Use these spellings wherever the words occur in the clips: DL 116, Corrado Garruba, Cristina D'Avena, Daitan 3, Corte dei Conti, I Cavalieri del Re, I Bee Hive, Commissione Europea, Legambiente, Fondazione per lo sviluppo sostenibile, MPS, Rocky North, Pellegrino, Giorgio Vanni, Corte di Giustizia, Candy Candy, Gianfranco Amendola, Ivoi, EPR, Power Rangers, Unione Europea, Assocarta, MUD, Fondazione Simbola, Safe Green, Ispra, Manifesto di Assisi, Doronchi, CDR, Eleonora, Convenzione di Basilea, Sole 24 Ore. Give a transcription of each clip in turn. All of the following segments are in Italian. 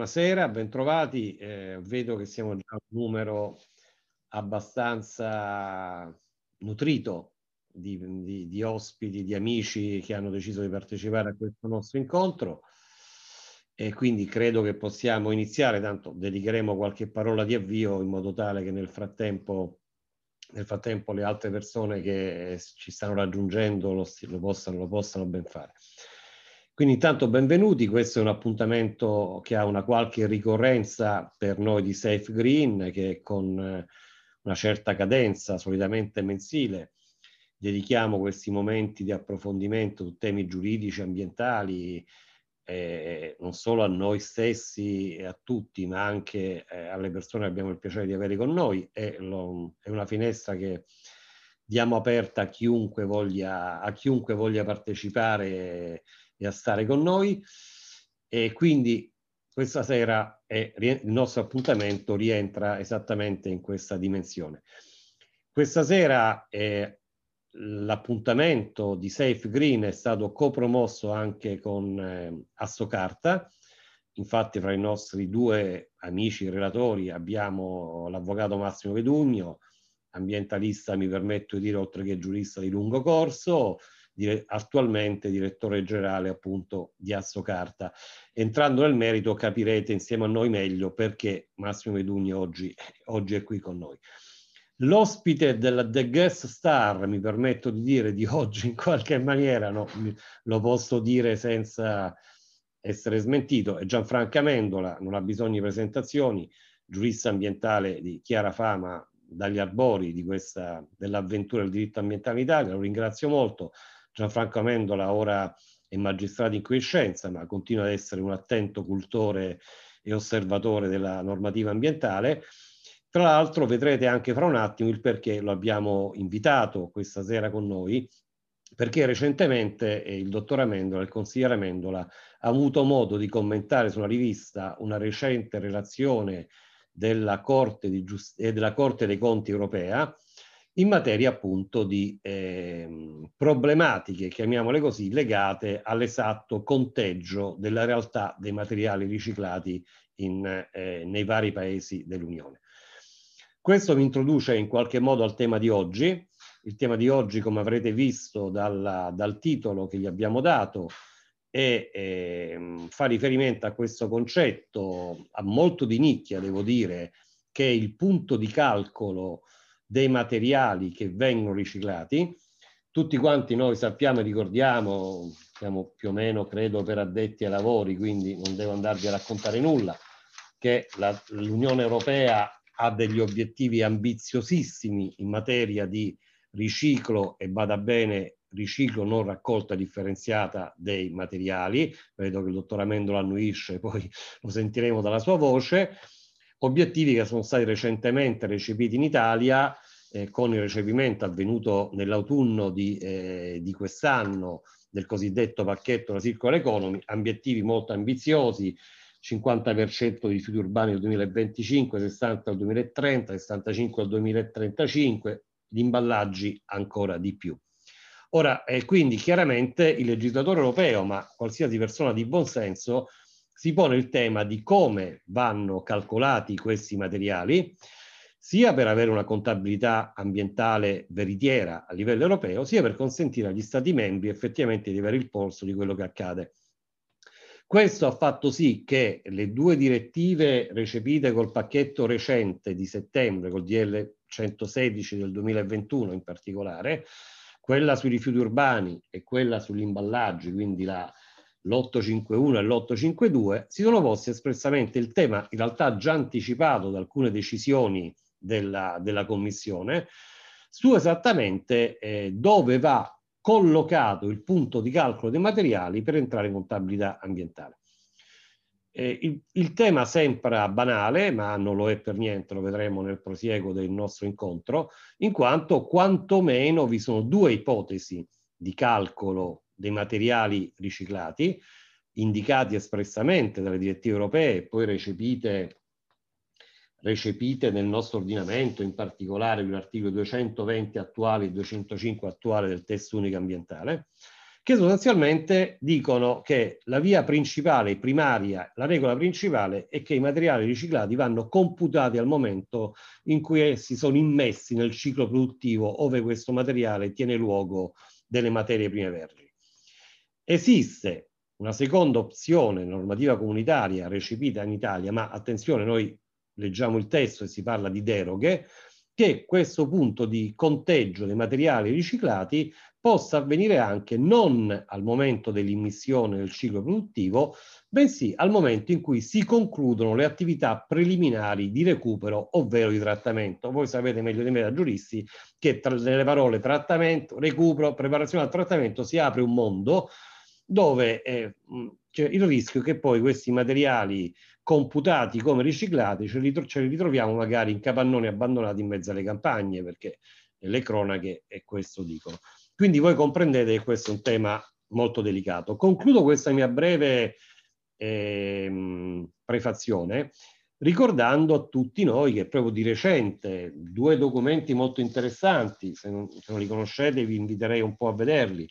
Buonasera, bentrovati. Vedo che siamo già un numero abbastanza nutrito di ospiti, di amici che hanno deciso di partecipare a questo nostro incontro e quindi credo che possiamo iniziare, tanto dedicheremo qualche parola di avvio in modo tale che nel frattempo le altre persone che ci stanno raggiungendo lo possano ben fare. Quindi intanto benvenuti, questo è un appuntamento che ha una qualche ricorrenza per noi di Safe Green, che con una certa cadenza, solitamente mensile, dedichiamo questi momenti di approfondimento su temi giuridici, ambientali, non solo a noi stessi e a tutti, ma anche alle persone che abbiamo il piacere di avere con noi. È una finestra che diamo aperta a chiunque voglia partecipare e a stare con noi, e quindi questa sera il nostro appuntamento rientra esattamente in questa dimensione. Questa sera l'appuntamento di Safe Green è stato copromosso anche con Assocarta. Infatti fra i nostri due amici relatori abbiamo l'avvocato Massimo Medugno, ambientalista, mi permetto di dire, oltre che giurista di lungo corso, attualmente direttore generale appunto di Assocarta. Entrando nel merito capirete insieme a noi meglio perché Massimo Medugno oggi è qui con noi. L'ospite della The Guest Star, mi permetto di dire, di oggi in qualche maniera, no, lo posso dire senza essere smentito, è Gianfranco Amendola, non ha bisogno di presentazioni, giurista ambientale di chiara fama dagli arbori dell'avventura del diritto ambientale in Italia. Lo ringrazio molto. Gianfranco Amendola ora è magistrato in quiescenza, ma continua ad essere un attento cultore e osservatore della normativa ambientale. Tra l'altro vedrete anche fra un attimo il perché lo abbiamo invitato questa sera con noi, perché recentemente il dottor Amendola, il consigliere Amendola, ha avuto modo di commentare sulla rivista una recente relazione della Corte di Giustizia e della Corte dei Conti europea in materia appunto di problematiche, chiamiamole così, legate all'esatto conteggio della realtà dei materiali riciclati nei vari paesi dell'Unione. Questo mi introduce in qualche modo al tema di oggi. Il tema di oggi, come avrete visto dal titolo che gli abbiamo dato, e fa riferimento a questo concetto molto di nicchia, devo dire, che è il punto di calcolo dei materiali che vengono riciclati. Tutti quanti noi sappiamo e ricordiamo, siamo più o meno, credo, per addetti ai lavori, quindi non devo andarvi a raccontare nulla, che l'Unione Europea ha degli obiettivi ambiziosissimi in materia di riciclo, e bada bene, riciclo, non raccolta differenziata dei materiali. Vedo che il dottor Amendola annuisce, poi lo sentiremo dalla sua voce. Obiettivi che sono stati recentemente recepiti in Italia con il recepimento avvenuto nell'autunno di quest'anno del cosiddetto pacchetto della Circular Economy, obiettivi molto ambiziosi: 50% di rifiuti urbani al 2025, 60% al 2030, 65% al 2035, gli imballaggi ancora di più. Ora, quindi chiaramente il legislatore europeo, ma qualsiasi persona di buonsenso, si pone il tema di come vanno calcolati questi materiali, sia per avere una contabilità ambientale veritiera a livello europeo, sia per consentire agli Stati membri effettivamente di avere il polso di quello che accade. Questo ha fatto sì che le due direttive recepite col pacchetto recente di settembre, col DL 116 del 2021 in particolare, quella sui rifiuti urbani e quella sugli imballaggi, quindi l'851 e l'852, si sono posti espressamente il tema, in realtà già anticipato da alcune decisioni della Commissione, su esattamente dove va collocato il punto di calcolo dei materiali per entrare in contabilità ambientale. Il tema sembra banale, ma non lo è per niente, lo vedremo nel prosieguo del nostro incontro, in quanto quantomeno vi sono due ipotesi di calcolo dei materiali riciclati, indicati espressamente dalle direttive europee e poi recepite nel nostro ordinamento, in particolare gli articoli 220 attuali e 205 attuale del testo unico ambientale, che sostanzialmente dicono che la via principale, primaria, la regola principale è che i materiali riciclati vanno computati al momento in cui essi sono immessi nel ciclo produttivo ove questo materiale tiene luogo delle materie prime vergini. Esiste una seconda opzione normativa comunitaria recepita in Italia, ma attenzione, noi leggiamo il testo e si parla di deroghe, che questo punto di conteggio dei materiali riciclati possa avvenire anche non al momento dell'immissione del ciclo produttivo, bensì al momento in cui si concludono le attività preliminari di recupero, ovvero di trattamento. Voi sapete meglio di me da giuristi che tra le parole trattamento, recupero, preparazione al trattamento si apre un mondo dove c'è il rischio che poi questi materiali computati come riciclati ce li ritroviamo magari in capannoni abbandonati in mezzo alle campagne, perché le cronache e questo dicono. Quindi voi comprendete che questo è un tema molto delicato. Concludo questa mia breve prefazione ricordando a tutti noi che proprio di recente due documenti molto interessanti, se non li conoscete vi inviterei un po' a vederli,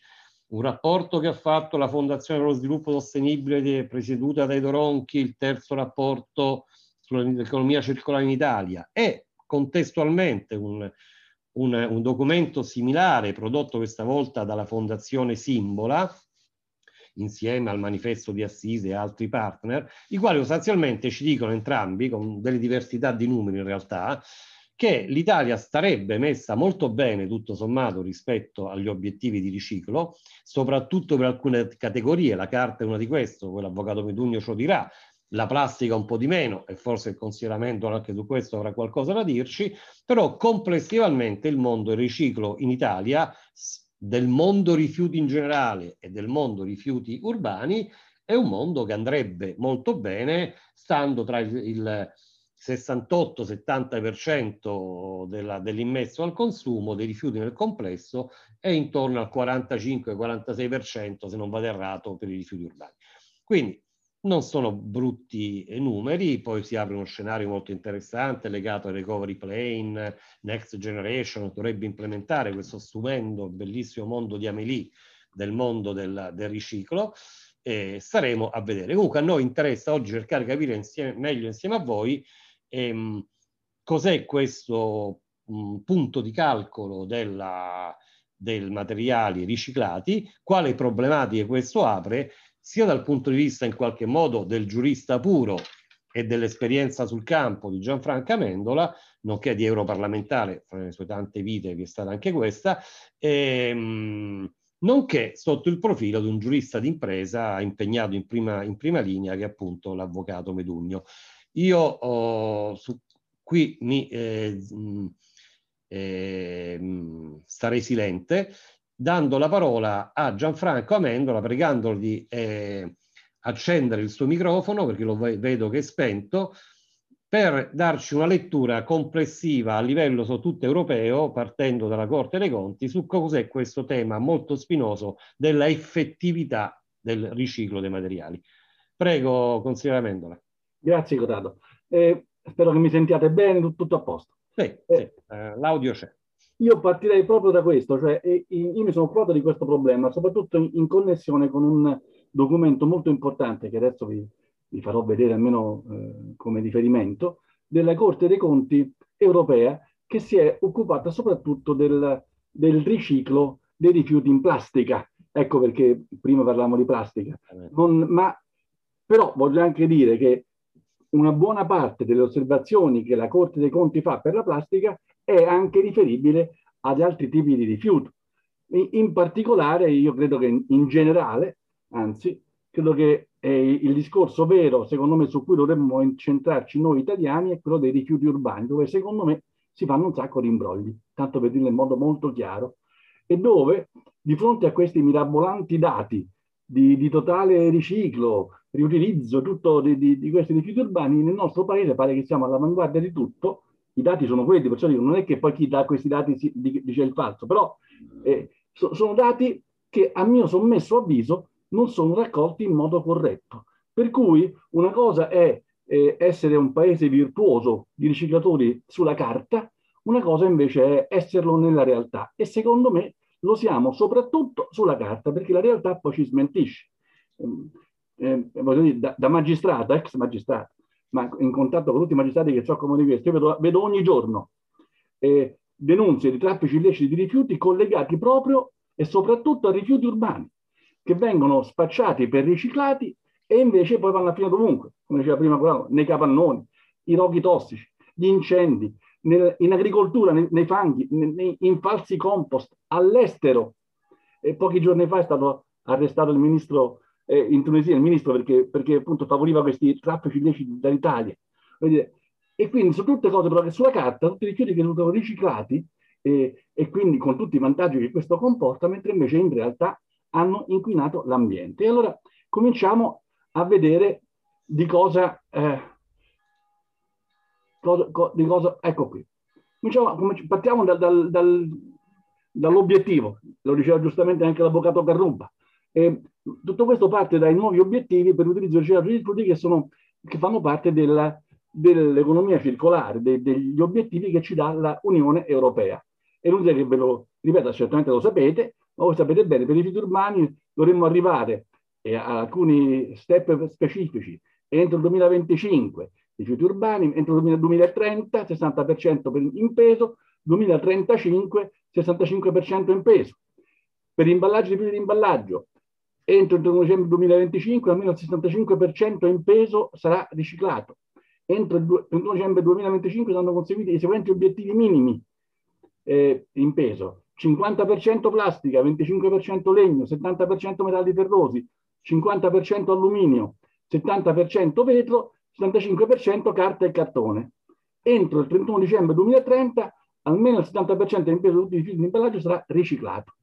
un rapporto che ha fatto la Fondazione per lo sviluppo sostenibile presieduta dai Doronchi, il terzo rapporto sull'economia circolare in Italia, e contestualmente un documento similare prodotto questa volta dalla Fondazione Simbola insieme al Manifesto di Assisi e altri partner, i quali sostanzialmente ci dicono entrambi, con delle diversità di numeri in realtà, che l'Italia starebbe messa molto bene tutto sommato rispetto agli obiettivi di riciclo, soprattutto per alcune categorie, la carta è una di queste, l'avvocato Medugno ce lo dirà, la plastica un po' di meno, e forse il consigliamento anche su questo avrà qualcosa da dirci, però complessivamente il mondo del riciclo in Italia, del mondo rifiuti in generale e del mondo rifiuti urbani, è un mondo che andrebbe molto bene, stando tra il 68-70% dell'immesso al consumo dei rifiuti nel complesso e intorno al 45-46% se non vado errato per i rifiuti urbani. Quindi non sono brutti numeri, poi si apre uno scenario molto interessante legato al recovery plan, next generation, dovrebbe implementare questo stupendo, bellissimo mondo di Amélie del mondo del riciclo, e staremo a vedere. Comunque a noi interessa oggi cercare di capire meglio insieme a voi cos'è questo punto di calcolo del materiali riciclati, quale problematiche questo apre, sia dal punto di vista in qualche modo del giurista puro e dell'esperienza sul campo di Gianfranco Amendola, nonché di europarlamentare, fra le sue tante vite vi è stata anche questa, nonché sotto il profilo di un giurista d'impresa impegnato in prima linea, che è appunto l'avvocato Medugno. Io qui starei silente, dando la parola a Gianfranco Amendola, pregandolo di accendere il suo microfono, perché lo vedo che è spento, per darci una lettura complessiva a livello tutto europeo, partendo dalla Corte dei Conti, su cos'è questo tema molto spinoso della effettività del riciclo dei materiali. Prego, consigliere Amendola. Grazie, Corrado. Spero che mi sentiate bene, tutto a posto. Sì, l'audio c'è. Io partirei proprio da questo, cioè io mi sono occupato di questo problema, soprattutto in connessione con un documento molto importante che adesso vi farò vedere almeno come riferimento, della Corte dei Conti europea, che si è occupata soprattutto del riciclo dei rifiuti in plastica. Ecco perché prima parlavamo di plastica. Però voglio anche dire che una buona parte delle osservazioni che la Corte dei Conti fa per la plastica è anche riferibile ad altri tipi di rifiuto. In particolare, io credo che in generale, anzi, credo che il discorso vero, secondo me, su cui dovremmo incentrarci noi italiani è quello dei rifiuti urbani, dove secondo me si fanno un sacco di imbrogli, tanto per dirlo in modo molto chiaro, e dove di fronte a questi mirabolanti dati di totale riciclo, riutilizzo, tutto di questi rifiuti urbani, nel nostro paese pare che siamo all'avanguardia di tutto. I dati sono quelli, perciò dico, non è che poi chi dà questi dati dice il falso, però sono dati che a mio sommesso avviso non sono raccolti in modo corretto. Per cui una cosa è essere un paese virtuoso di riciclatori sulla carta, una cosa invece è esserlo nella realtà. E secondo me lo siamo soprattutto sulla carta, perché la realtà poi ci smentisce. Voglio dire, da magistrata, ex magistrata, ma in contatto con tutti i magistrati che ci occupano di questo, io vedo ogni giorno denunzie di traffici illeciti di rifiuti collegati proprio e soprattutto a rifiuti urbani, che vengono spacciati per riciclati e invece poi vanno a finire dovunque, come diceva prima Corrado, nei capannoni, i roghi tossici, gli incendi, in agricoltura, nei fanghi, in falsi compost, all'estero. E pochi giorni fa è stato arrestato il ministro in Tunisia, il ministro perché appunto favoriva questi traffici illeciti dall'Italia. E quindi sono tutte cose però che sulla carta, tutti i rifiuti che sono riciclati e quindi con tutti i vantaggi che questo comporta, mentre invece in realtà hanno inquinato l'ambiente. E allora cominciamo a vedere di cosa... ecco qui. Partiamo dall'obiettivo, lo diceva giustamente anche l'avvocato Garruba. Tutto questo parte dai nuovi obiettivi per l'utilizzo dei rifiuti che fanno parte dell'economia circolare, degli obiettivi che ci dà la Unione Europea. E l'unica che ve lo ripeto, certamente lo sapete, ma voi sapete bene, per i rifiuti urbani dovremmo arrivare a alcuni step specifici entro il 2025. Rifiuti urbani, entro il 2030 60% in peso, 2035 65% in peso. Per imballaggi, rifiuti di imballaggio, entro il dicembre 2025 almeno il 65% in peso sarà riciclato. Entro il dicembre 2025 saranno conseguiti i seguenti obiettivi minimi in peso: 50% plastica, 25% legno, 70% metalli ferrosi, 50% alluminio, 70% vetro, 75% carta e cartone. Entro il 31 dicembre 2030 almeno il 70% in peso di tutti i rifiuti di imballaggio sarà riciclato.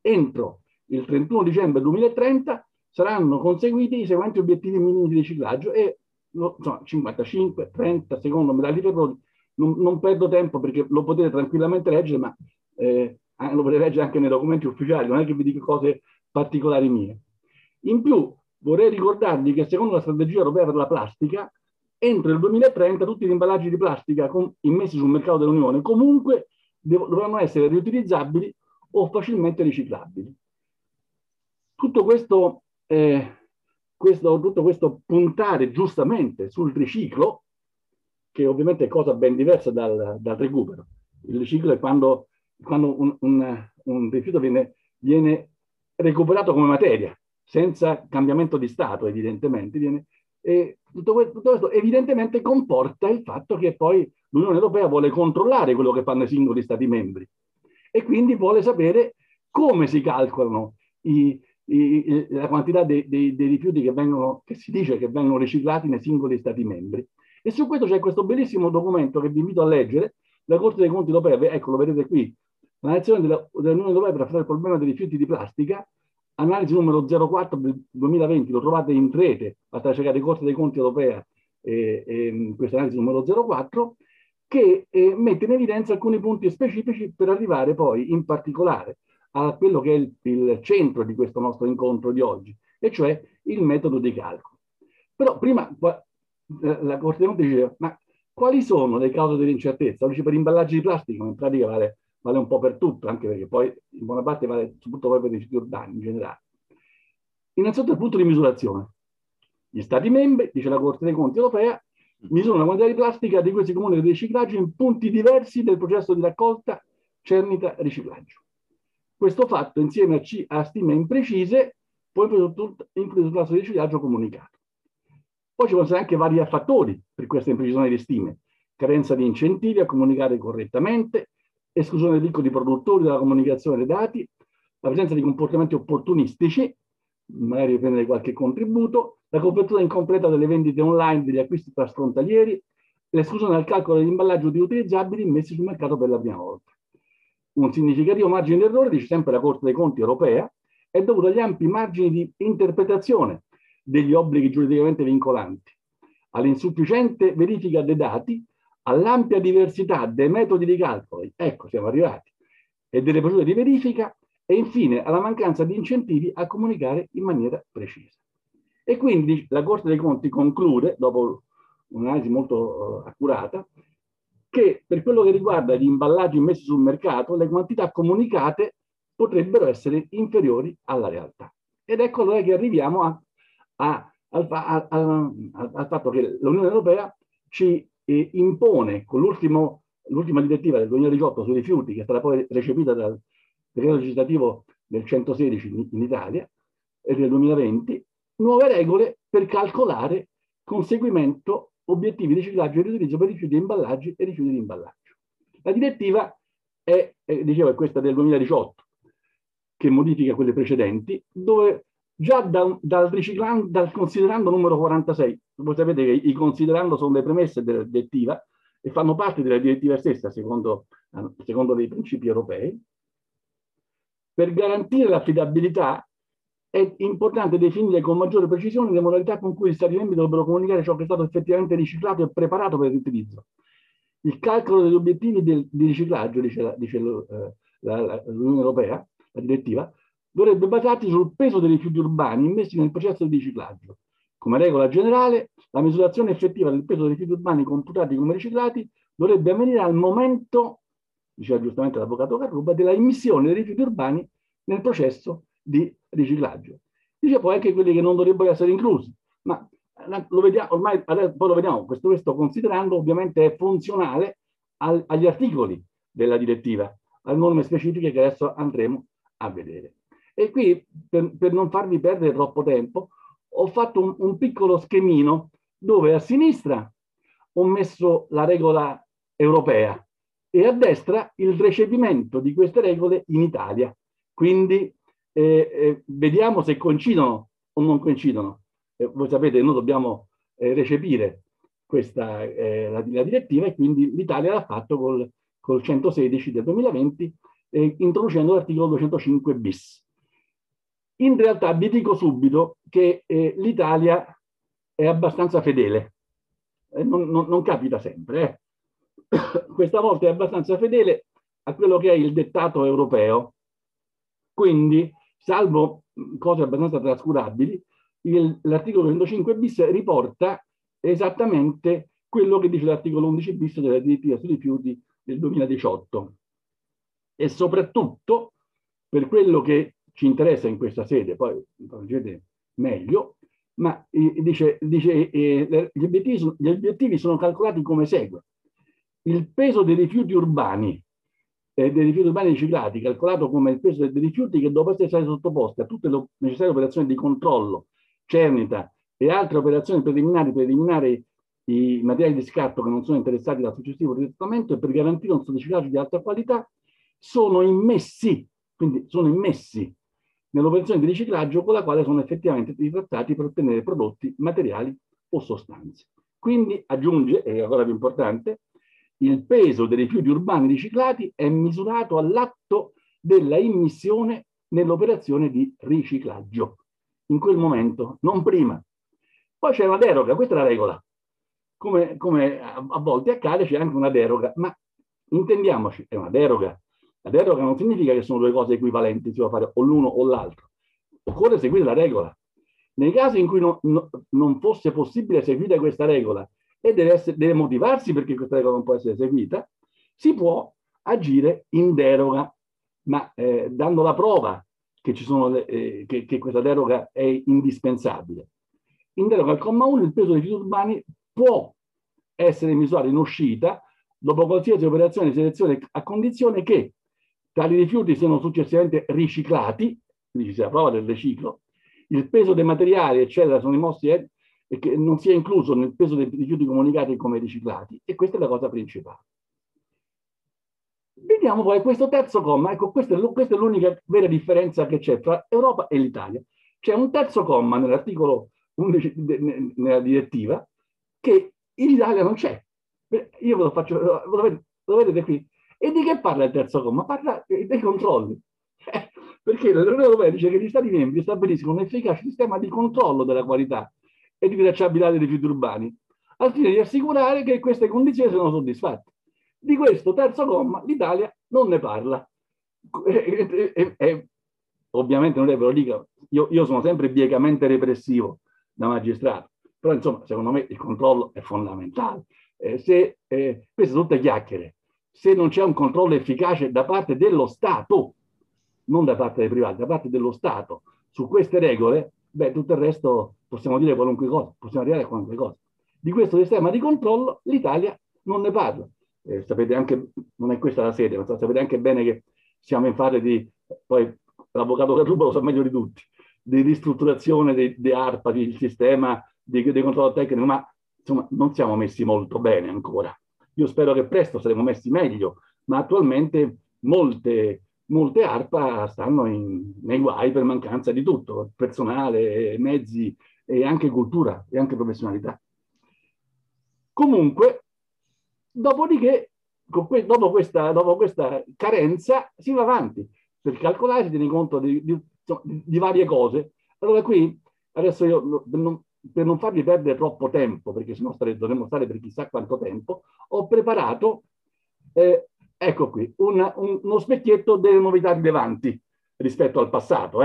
Entro il 31 dicembre 2030 saranno conseguiti i seguenti obiettivi minimi di riciclaggio e insomma, 55, 30, secondo metalli ferrosi. Non perdo tempo perché lo potete tranquillamente leggere, ma lo potete leggere anche nei documenti ufficiali, non è che vi dico cose particolari mie. In più, vorrei ricordarvi che secondo la strategia europea per la plastica, entro il 2030 tutti gli imballaggi di plastica immessi sul mercato dell'Unione comunque dovranno essere riutilizzabili o facilmente riciclabili. Tutto questo puntare giustamente sul riciclo, che ovviamente è cosa ben diversa dal recupero. Il riciclo è quando un rifiuto viene recuperato come materia, senza cambiamento di stato evidentemente, e tutto questo evidentemente comporta il fatto che poi l'Unione Europea vuole controllare quello che fanno i singoli Stati membri e quindi vuole sapere come si calcolano la quantità dei rifiuti che si dice che vengono riciclati nei singoli Stati membri. E su questo c'è questo bellissimo documento che vi invito a leggere, la Corte dei Conti europea, ecco lo vedete qui, la azione dell'Unione Europea per affrontare il problema dei rifiuti di plastica, analisi numero 04 del 2020, lo trovate in rete, basta cercare Corte dei Conti europea, questa analisi numero 04, che mette in evidenza alcuni punti specifici per arrivare poi in particolare a quello che è il centro di questo nostro incontro di oggi, e cioè il metodo di calcolo. Però prima la Corte dei Conti diceva, ma quali sono le cause dell'incertezza? Dice per imballaggi di plastica, in pratica vale un po' per tutto, anche perché poi in buona parte vale soprattutto poi per i rifiuti urbani in generale. Innanzitutto il punto di misurazione. Gli Stati membri, dice la Corte dei Conti europea, misurano la quantità di plastica di questi comuni di riciclaggio in punti diversi del processo di raccolta, cernita, riciclaggio. Questo fatto, insieme a stime imprecise, poi incluso il processo di riciclaggio comunicato. Poi ci possono essere anche vari fattori per questa imprecisione di stime. Carenza di incentivi a comunicare correttamente, esclusione del piccoli produttori dalla comunicazione dei dati, la presenza di comportamenti opportunistici, magari prendere qualche contributo, la copertura incompleta delle vendite online, degli acquisti trasfrontalieri, l'esclusione dal calcolo dell'imballaggio di utilizzabili messi sul mercato per la prima volta. Un significativo margine di errore, dice sempre la Corte dei Conti europea, è dovuto agli ampi margini di interpretazione degli obblighi giuridicamente vincolanti, all'insufficiente verifica dei dati, all'ampia diversità dei metodi di calcolo, ecco siamo arrivati, e delle procedure di verifica, e infine alla mancanza di incentivi a comunicare in maniera precisa. E quindi la Corte dei Conti conclude, dopo un'analisi molto accurata, che per quello che riguarda gli imballaggi messi sul mercato, le quantità comunicate potrebbero essere inferiori alla realtà. Ed ecco allora che arriviamo al fatto che l'Unione Europea ci impone, con l'ultima direttiva del 2018 sui rifiuti, che è stata poi recepita dal decreto legislativo del 116 in Italia, e del 2020, nuove regole per calcolare conseguimento obiettivi di riciclaggio e riutilizzo per rifiuti di imballaggi e rifiuti di imballaggio. La direttiva è questa del 2018, che modifica quelle precedenti, dove già dal considerando numero 46, voi sapete che i considerando sono le premesse della direttiva e fanno parte della direttiva stessa, secondo dei principi europei, per garantire l'affidabilità è importante definire con maggiore precisione le modalità con cui gli Stati membri dovrebbero comunicare ciò che è stato effettivamente riciclato e preparato per l'utilizzo. Il calcolo degli obiettivi di riciclaggio, dice l'Unione Europea, la direttiva, dovrebbe basarsi sul peso dei rifiuti urbani immessi nel processo di riciclaggio. Come regola generale, la misurazione effettiva del peso dei rifiuti urbani computati come riciclati dovrebbe avvenire al momento, diceva giustamente l'avvocato Garruba, della immissione dei rifiuti urbani nel processo di riciclaggio. Dice poi anche quelli che non dovrebbero essere inclusi, ma lo vediamo, ormai poi lo vediamo, questo considerando ovviamente è funzionale agli articoli della direttiva, alle norme specifiche che adesso andremo a vedere. E qui, per non farvi perdere troppo tempo, ho fatto un piccolo schemino dove a sinistra ho messo la regola europea e a destra il recepimento di queste regole in Italia. Quindi vediamo se coincidono o non coincidono. Voi sapete che noi dobbiamo recepire la direttiva e quindi l'Italia l'ha fatto col 116 del 2020 introducendo l'articolo 205 bis. In realtà vi dico subito che l'Italia è abbastanza fedele, non capita sempre. Questa volta è abbastanza fedele a quello che è il dettato europeo. Quindi, salvo cose abbastanza trascurabili, l'articolo 105 bis riporta esattamente quello che dice l'articolo 11 bis della direttiva sui rifiuti del 2018. E soprattutto, per quello che ci interessa in questa sede, poi lo leggete meglio, ma dice gli obiettivi sono calcolati come segue. Il peso dei rifiuti urbani riciclati, calcolato come il peso dei rifiuti che dopo essere stati sottoposti a tutte le necessarie operazioni di controllo, cernita e altre operazioni preliminari per eliminare i materiali di scarto che non sono interessati dal successivo trattamento e per garantire un riciclaggio di alta qualità, sono immessi nell'operazione di riciclaggio con la quale sono effettivamente trattati per ottenere prodotti, materiali o sostanze. Quindi aggiunge, e è ancora più importante, il peso dei rifiuti urbani riciclati è misurato all'atto della immissione nell'operazione di riciclaggio, in quel momento, non prima. Poi c'è una deroga, questa è la regola. Come a volte accade c'è anche una deroga, ma intendiamoci, è una deroga. La deroga non significa che sono due cose equivalenti, si può fare o l'uno o l'altro. Occorre seguire la regola. Nei casi in cui non fosse possibile seguire questa regola e deve motivarsi perché questa regola non può essere eseguita, si può agire in deroga, ma dando la prova che, che questa deroga è indispensabile. In deroga al comma 1 il peso dei rifiuti urbani può essere misurato in uscita dopo qualsiasi operazione di selezione a condizione che tali rifiuti siano successivamente riciclati, quindi c'è la prova del riciclo, il peso dei materiali, eccetera, sono rimossi e che non sia incluso nel peso dei rifiuti comunicati come riciclati, e questa è la cosa principale. Vediamo poi questo terzo comma, ecco questa è l'unica vera differenza che c'è tra Europa e l'Italia. C'è un terzo comma nell'articolo 11 nella direttiva che in Italia non c'è. Io ve lo faccio, lo vedete qui. E di che parla il terzo comma? Parla dei controlli. Perché l'Unione Europea dice che gli Stati membri stabiliscono un efficace sistema di controllo della qualità e di tracciabilità dei rifiuti urbani, al fine di assicurare che queste condizioni siano soddisfatte. Di questo terzo comma l'Italia non ne parla. Ovviamente non è, ve lo dico, io sono sempre biecamente repressivo da magistrato, però insomma, secondo me il controllo è fondamentale. Queste sono tutte chiacchiere. Se non c'è un controllo efficace da parte dello Stato, non da parte dei privati, da parte dello Stato, su queste regole, beh, tutto il resto possiamo dire qualunque cosa, possiamo arrivare a qualunque cosa. Di questo sistema di controllo l'Italia non ne parla. Sapete anche, non è questa la sede, ma sapete anche bene che siamo in fase di, poi l'avvocato Garruba lo sa meglio di tutti, di ristrutturazione di ARPA, del sistema di controllo tecnico, ma insomma non siamo messi molto bene ancora. Io spero che presto saremo messi meglio, ma attualmente molte ARPA stanno nei guai per mancanza di tutto, personale, mezzi e anche cultura e anche professionalità. Comunque, dopodiché, dopo questa carenza si va avanti, per calcolare si tiene conto di varie cose. Allora qui, adesso io, per non farvi perdere troppo tempo, perché sennò dovremmo stare per chissà quanto tempo, ho preparato, ecco qui, uno specchietto delle novità rilevanti rispetto al passato.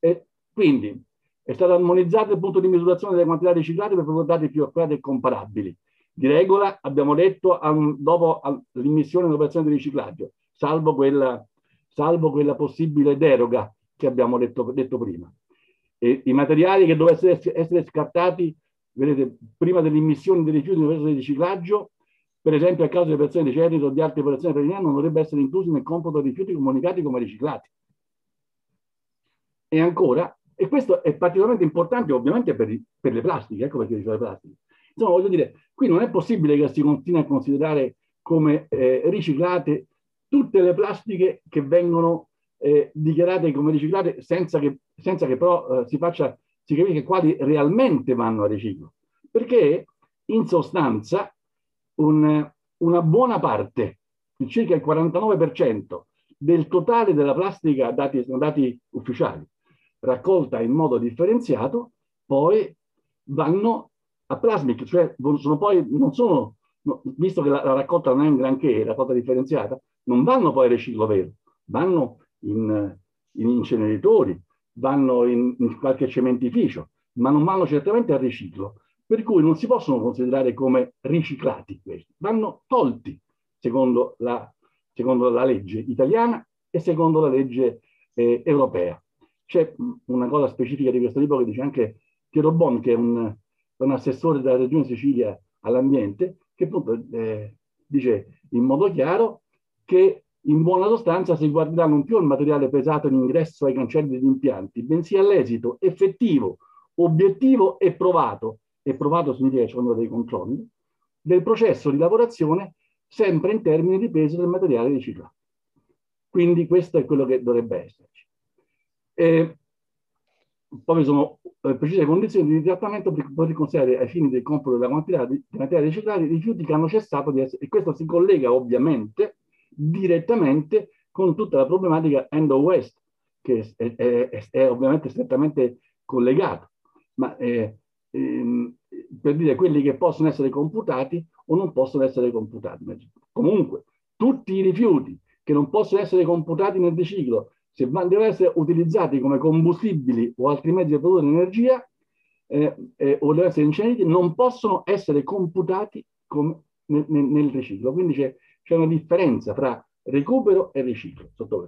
E quindi è stato armonizzato il punto di misurazione delle quantità riciclate per produrre dati più accurati e comparabili. Di regola, abbiamo detto, dopo l'immissione dell'operazione di riciclaggio, salvo quella possibile deroga che abbiamo detto prima. E i materiali che dovessero essere scartati, vedete, prima dell'immissione dei rifiuti nell'operazione di riciclaggio, per esempio a causa di operazioni di cernito o di altre operazioni preliminari, non dovrebbe essere inclusi nel computo dei rifiuti comunicati come riciclati. E ancora, e questo è particolarmente importante ovviamente per le plastiche, ecco perché dicevo le plastiche. Insomma, voglio dire, qui non è possibile che si continui a considerare come riciclate tutte le plastiche che vengono dichiarate come riciclate senza che però si capisca quali realmente vanno a riciclo. Perché in sostanza una buona parte, circa il 49% del totale della plastica, sono dati ufficiali, raccolta in modo differenziato, poi vanno a plasmic, cioè visto che la raccolta non è un granché, la raccolta differenziata, non vanno poi al riciclo vero, vanno in inceneritori, vanno in qualche cementificio, ma non vanno certamente al riciclo. Per cui non si possono considerare come riciclati questi, vanno tolti secondo la legge italiana e secondo la legge europea. C'è una cosa specifica di questo tipo che dice anche Pierobon, che è un assessore della Regione Sicilia all'ambiente, che appunto dice in modo chiaro che in buona sostanza si guarderà non più al materiale pesato in ingresso ai cancelli degli impianti, bensì all'esito effettivo, obiettivo e provato. E provato significa che ci sono dei controlli, del processo di lavorazione sempre in termini di peso del materiale riciclato. Quindi questo è quello che dovrebbe esserci. Poi sono precise condizioni di trattamento per poter considerare ai fini del computo della quantità di materiale riciclato i rifiuti che hanno cessato di essere, e questo si collega ovviamente direttamente con tutta la problematica End of Waste, che è ovviamente strettamente collegato. Ma per dire quelli che possono essere computati o non possono essere computati. Comunque, tutti i rifiuti che non possono essere computati nel riciclo, se devono essere utilizzati come combustibili o altri mezzi per produrre energia o devono essere inceneriti, non possono essere computati come nel riciclo. Quindi c'è una differenza tra recupero e riciclo. Sotto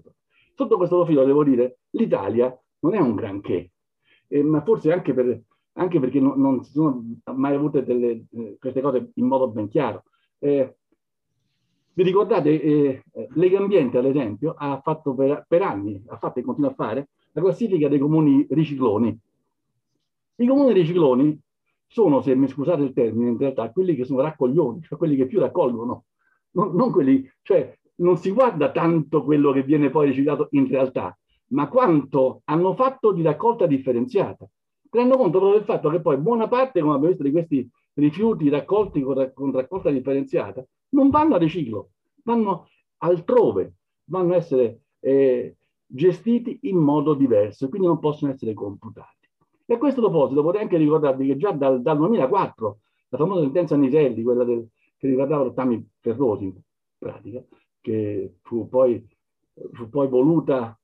questo profilo, devo dire, l'Italia non è un granché, ma forse anche perché non si sono mai avute queste cose in modo ben chiaro. Vi ricordate, Legambiente, ad esempio, ha fatto per anni, ha fatto e continua a fare, la classifica dei comuni ricicloni. I comuni ricicloni sono, se mi scusate il termine, in realtà quelli che sono raccoglioni, cioè quelli che più raccolgono, non quelli, cioè non si guarda tanto quello che viene poi riciclato in realtà, ma quanto hanno fatto di raccolta differenziata. Tenendo conto proprio del fatto che poi buona parte, come abbiamo visto, di questi rifiuti raccolti con raccolta differenziata non vanno a riciclo, vanno altrove, vanno a essere gestiti in modo diverso, quindi non possono essere computati. E a questo proposito vorrei anche ricordarvi che già dal 2004, la famosa sentenza Niselli, quella che riguardava rottami ferrosi in pratica, che fu poi voluta,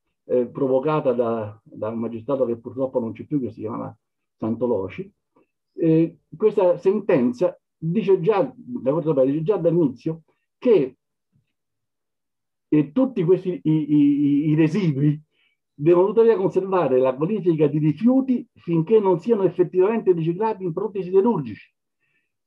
provocata da un magistrato che purtroppo non c'è più, che si chiamava Santoloci, questa sentenza dice già dall'inizio che e tutti questi i residui devono tuttavia conservare la qualifica di rifiuti finché non siano effettivamente riciclati in prodotti siderurgici,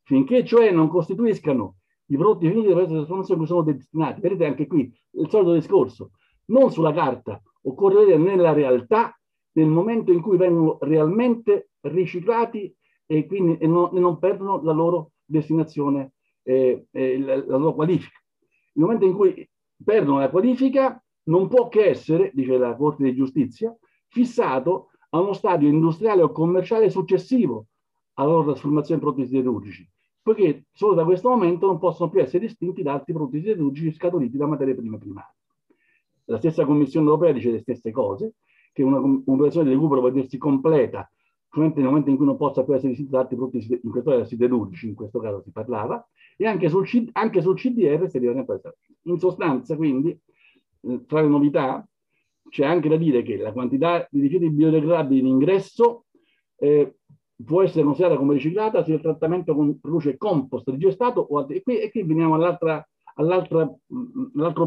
finché cioè non costituiscano i prodotti finiti della trasformazione a cui sono destinati. Vedete anche qui il solito discorso, non sulla carta, occorre vedere nella realtà nel momento in cui vengono realmente riciclati e quindi non perdono la loro destinazione, la loro qualifica. Nel momento in cui perdono la qualifica non può che essere, dice la Corte di Giustizia, fissato a uno stadio industriale o commerciale successivo alla loro trasformazione in prodotti siderurgici, poiché solo da questo momento non possono più essere distinti da altri prodotti siderurgici scaturiti da materie prime primarie. La stessa Commissione Europea dice le stesse cose, che un'operazione di recupero può dirsi completa nel momento in cui non possa più essere distinta da altri prodotti, in questo caso siderurgici, in questo caso si parlava, e anche sul CDR si arriva sempre a stare. In sostanza, quindi, tra le novità, c'è anche da dire che la quantità di rifiuti biodegradabili in ingresso può essere considerata come riciclata se il trattamento produce compost rigestato o altri. E qui veniamo all'altro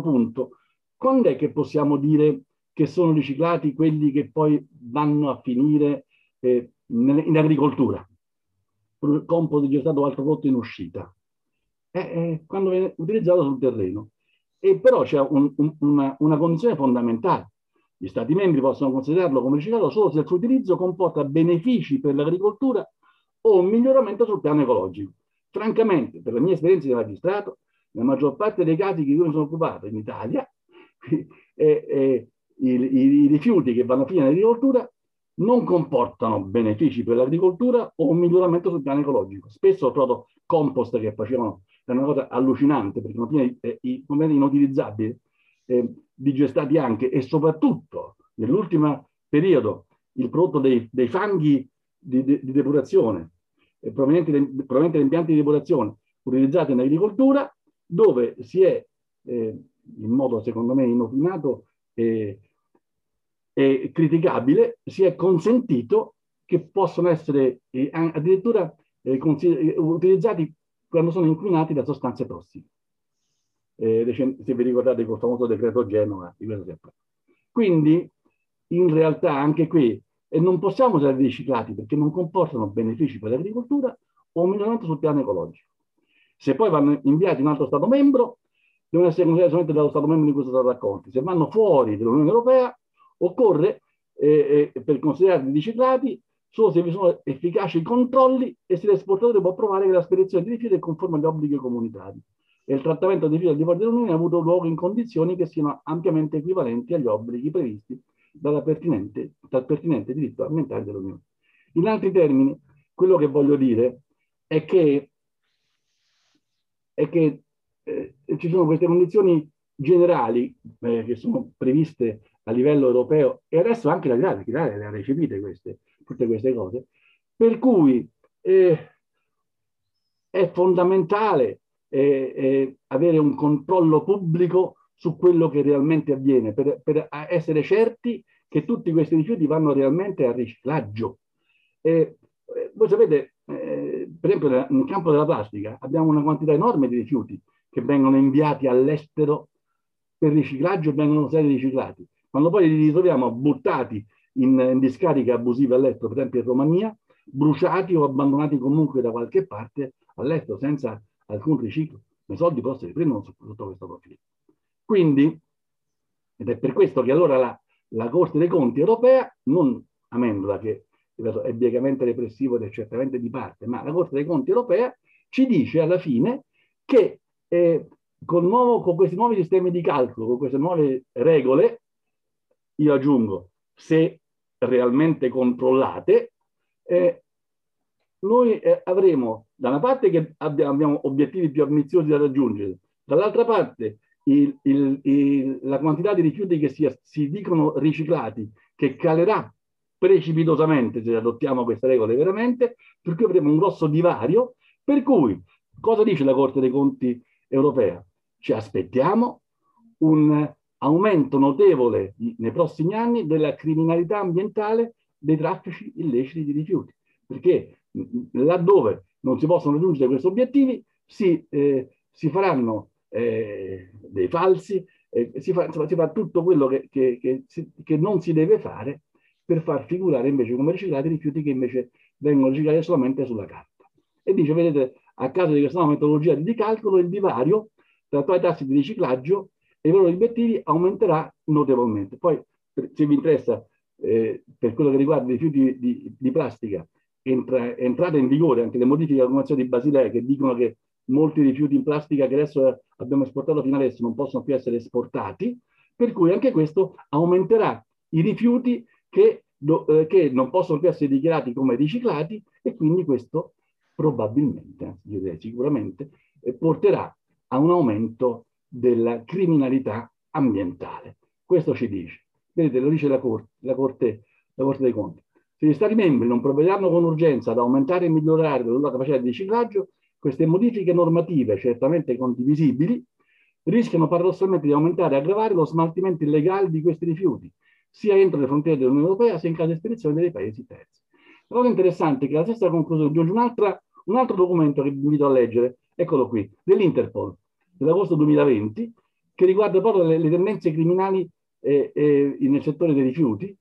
punto. Quando è che possiamo dire che sono riciclati quelli che poi vanno a finire in agricoltura? Compost digestato o altro prodotto in uscita. Quando viene utilizzato sul terreno. E però c'è una condizione fondamentale. Gli Stati membri possono considerarlo come riciclato solo se il suo utilizzo comporta benefici per l'agricoltura o un miglioramento sul piano ecologico. Francamente, per la mia esperienza di magistrato, la maggior parte dei casi che io mi sono occupato in Italia I rifiuti che vanno a finire nell'agricoltura non comportano benefici per l'agricoltura o un miglioramento sul piano ecologico. Spesso ho trovato compost che facevano, è una cosa allucinante, perché sono pieni di inutilizzabili, digestati anche, e soprattutto nell'ultimo periodo il prodotto dei fanghi di depurazione, provenienti da impianti di depurazione utilizzati in agricoltura, dove si è in modo secondo me inopinato e criticabile, si è consentito che possono essere addirittura utilizzati quando sono inquinati da sostanze tossiche. Se vi ricordate col famoso decreto Genova, di quello si è parlato. Quindi in realtà anche qui non possiamo usare i riciclati perché non comportano benefici per l'agricoltura o un miglioramento sul piano ecologico. Se poi vanno inviati in un altro Stato membro, devono essere considerati solamente dallo Stato membro di cui sono stati raccolti. Se vanno fuori dell'Unione Europea, occorre, per considerarli riciclati, solo se vi sono efficaci controlli e se l'esportatore può provare che la spedizione di rifiuti è conforme agli obblighi comunitari e il trattamento di rifiuti al di fuori dell'Unione ha avuto luogo in condizioni che siano ampiamente equivalenti agli obblighi previsti dal pertinente diritto ambientale dell'Unione. In altri termini, quello che voglio dire è che ci sono queste condizioni generali che sono previste a livello europeo e adesso anche l'Italia le ha recepite tutte queste cose, per cui è fondamentale avere un controllo pubblico su quello che realmente avviene per essere certi che tutti questi rifiuti vanno realmente al riciclaggio. Voi sapete, per esempio nel campo della plastica abbiamo una quantità enorme di rifiuti che vengono inviati all'estero per riciclaggio e vengono usati riciclati. Quando poi li ritroviamo buttati in discariche abusive all'estero, per esempio in Romania, bruciati o abbandonati comunque da qualche parte all'estero, senza alcun riciclo. I soldi però si riprendono sotto questo profilo. Quindi, ed è per questo che allora la Corte dei Conti europea, non Amendola, che è biecamente repressivo ed è certamente di parte, ma la Corte dei Conti europea ci dice alla fine che con questi nuovi sistemi di calcolo, con queste nuove regole, io aggiungo, se realmente controllate, noi avremo da una parte che abbiamo obiettivi più ambiziosi da raggiungere, dall'altra parte la quantità di rifiuti che si dicono riciclati, che calerà precipitosamente se adottiamo queste regole veramente, per cui avremo un grosso divario, per cui cosa dice la Corte dei Conti europea? Ci aspettiamo un aumento notevole nei prossimi anni della criminalità ambientale, dei traffici illeciti di rifiuti, perché laddove non si possono raggiungere questi obiettivi si faranno dei falsi, si fa tutto quello che non si deve fare per far figurare invece come riciclati i rifiuti che invece vengono riciclati solamente sulla carta. E dice, vedete, a causa di questa nuova metodologia di calcolo, il divario tra i tassi di riciclaggio e i valori obiettivi aumenterà notevolmente. Poi, se vi interessa, per quello che riguarda i rifiuti di plastica, è entrata in vigore anche le modifiche alla Convenzione di Basilea, che dicono che molti rifiuti in plastica che adesso abbiamo esportato fino adesso non possono più essere esportati, per cui anche questo aumenterà i rifiuti che non possono più essere dichiarati come riciclati, e quindi questo probabilmente, direi sicuramente, porterà a un aumento della criminalità ambientale. Questo ci dice. Vedete, lo dice la Corte dei Conti. Se gli Stati membri non provvederanno con urgenza ad aumentare e migliorare la loro capacità di riciclaggio, queste modifiche normative, certamente condivisibili, rischiano paradossalmente di aumentare e aggravare lo smaltimento illegale di questi rifiuti, sia entro le frontiere dell'Unione Europea, sia in caso di spedizione dei paesi terzi. La cosa interessante è che la stessa conclusione aggiunge un altro documento che vi invito a leggere, eccolo qui, dell'Interpol, dell'agosto 2020, che riguarda proprio le tendenze criminali nel settore dei rifiuti,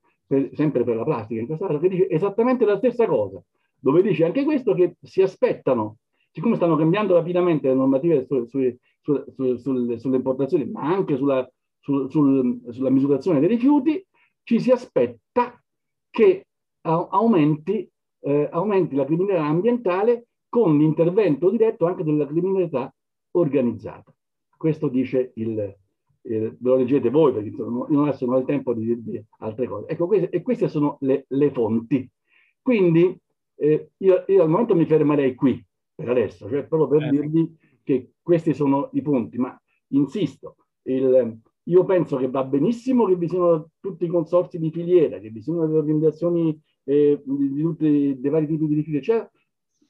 sempre per la plastica in questo caso, che dice esattamente la stessa cosa, dove dice anche questo, che si aspettano, siccome stanno cambiando rapidamente le normative sulle importazioni, ma anche sulla misurazione dei rifiuti, ci si aspetta che aumenti la criminalità ambientale con l'intervento diretto anche della criminalità organizzata. Questo dice ve lo leggete voi, perché non adesso non ho il tempo di dire altre cose. Ecco, queste sono le fonti. Quindi io al momento mi fermerei qui, per adesso, cioè proprio per dirvi che questi sono i punti, ma insisto, io penso che va benissimo che vi siano tutti i consorzi di filiera, che vi siano le organizzazioni dei vari tipi di rifiuti, eccetera,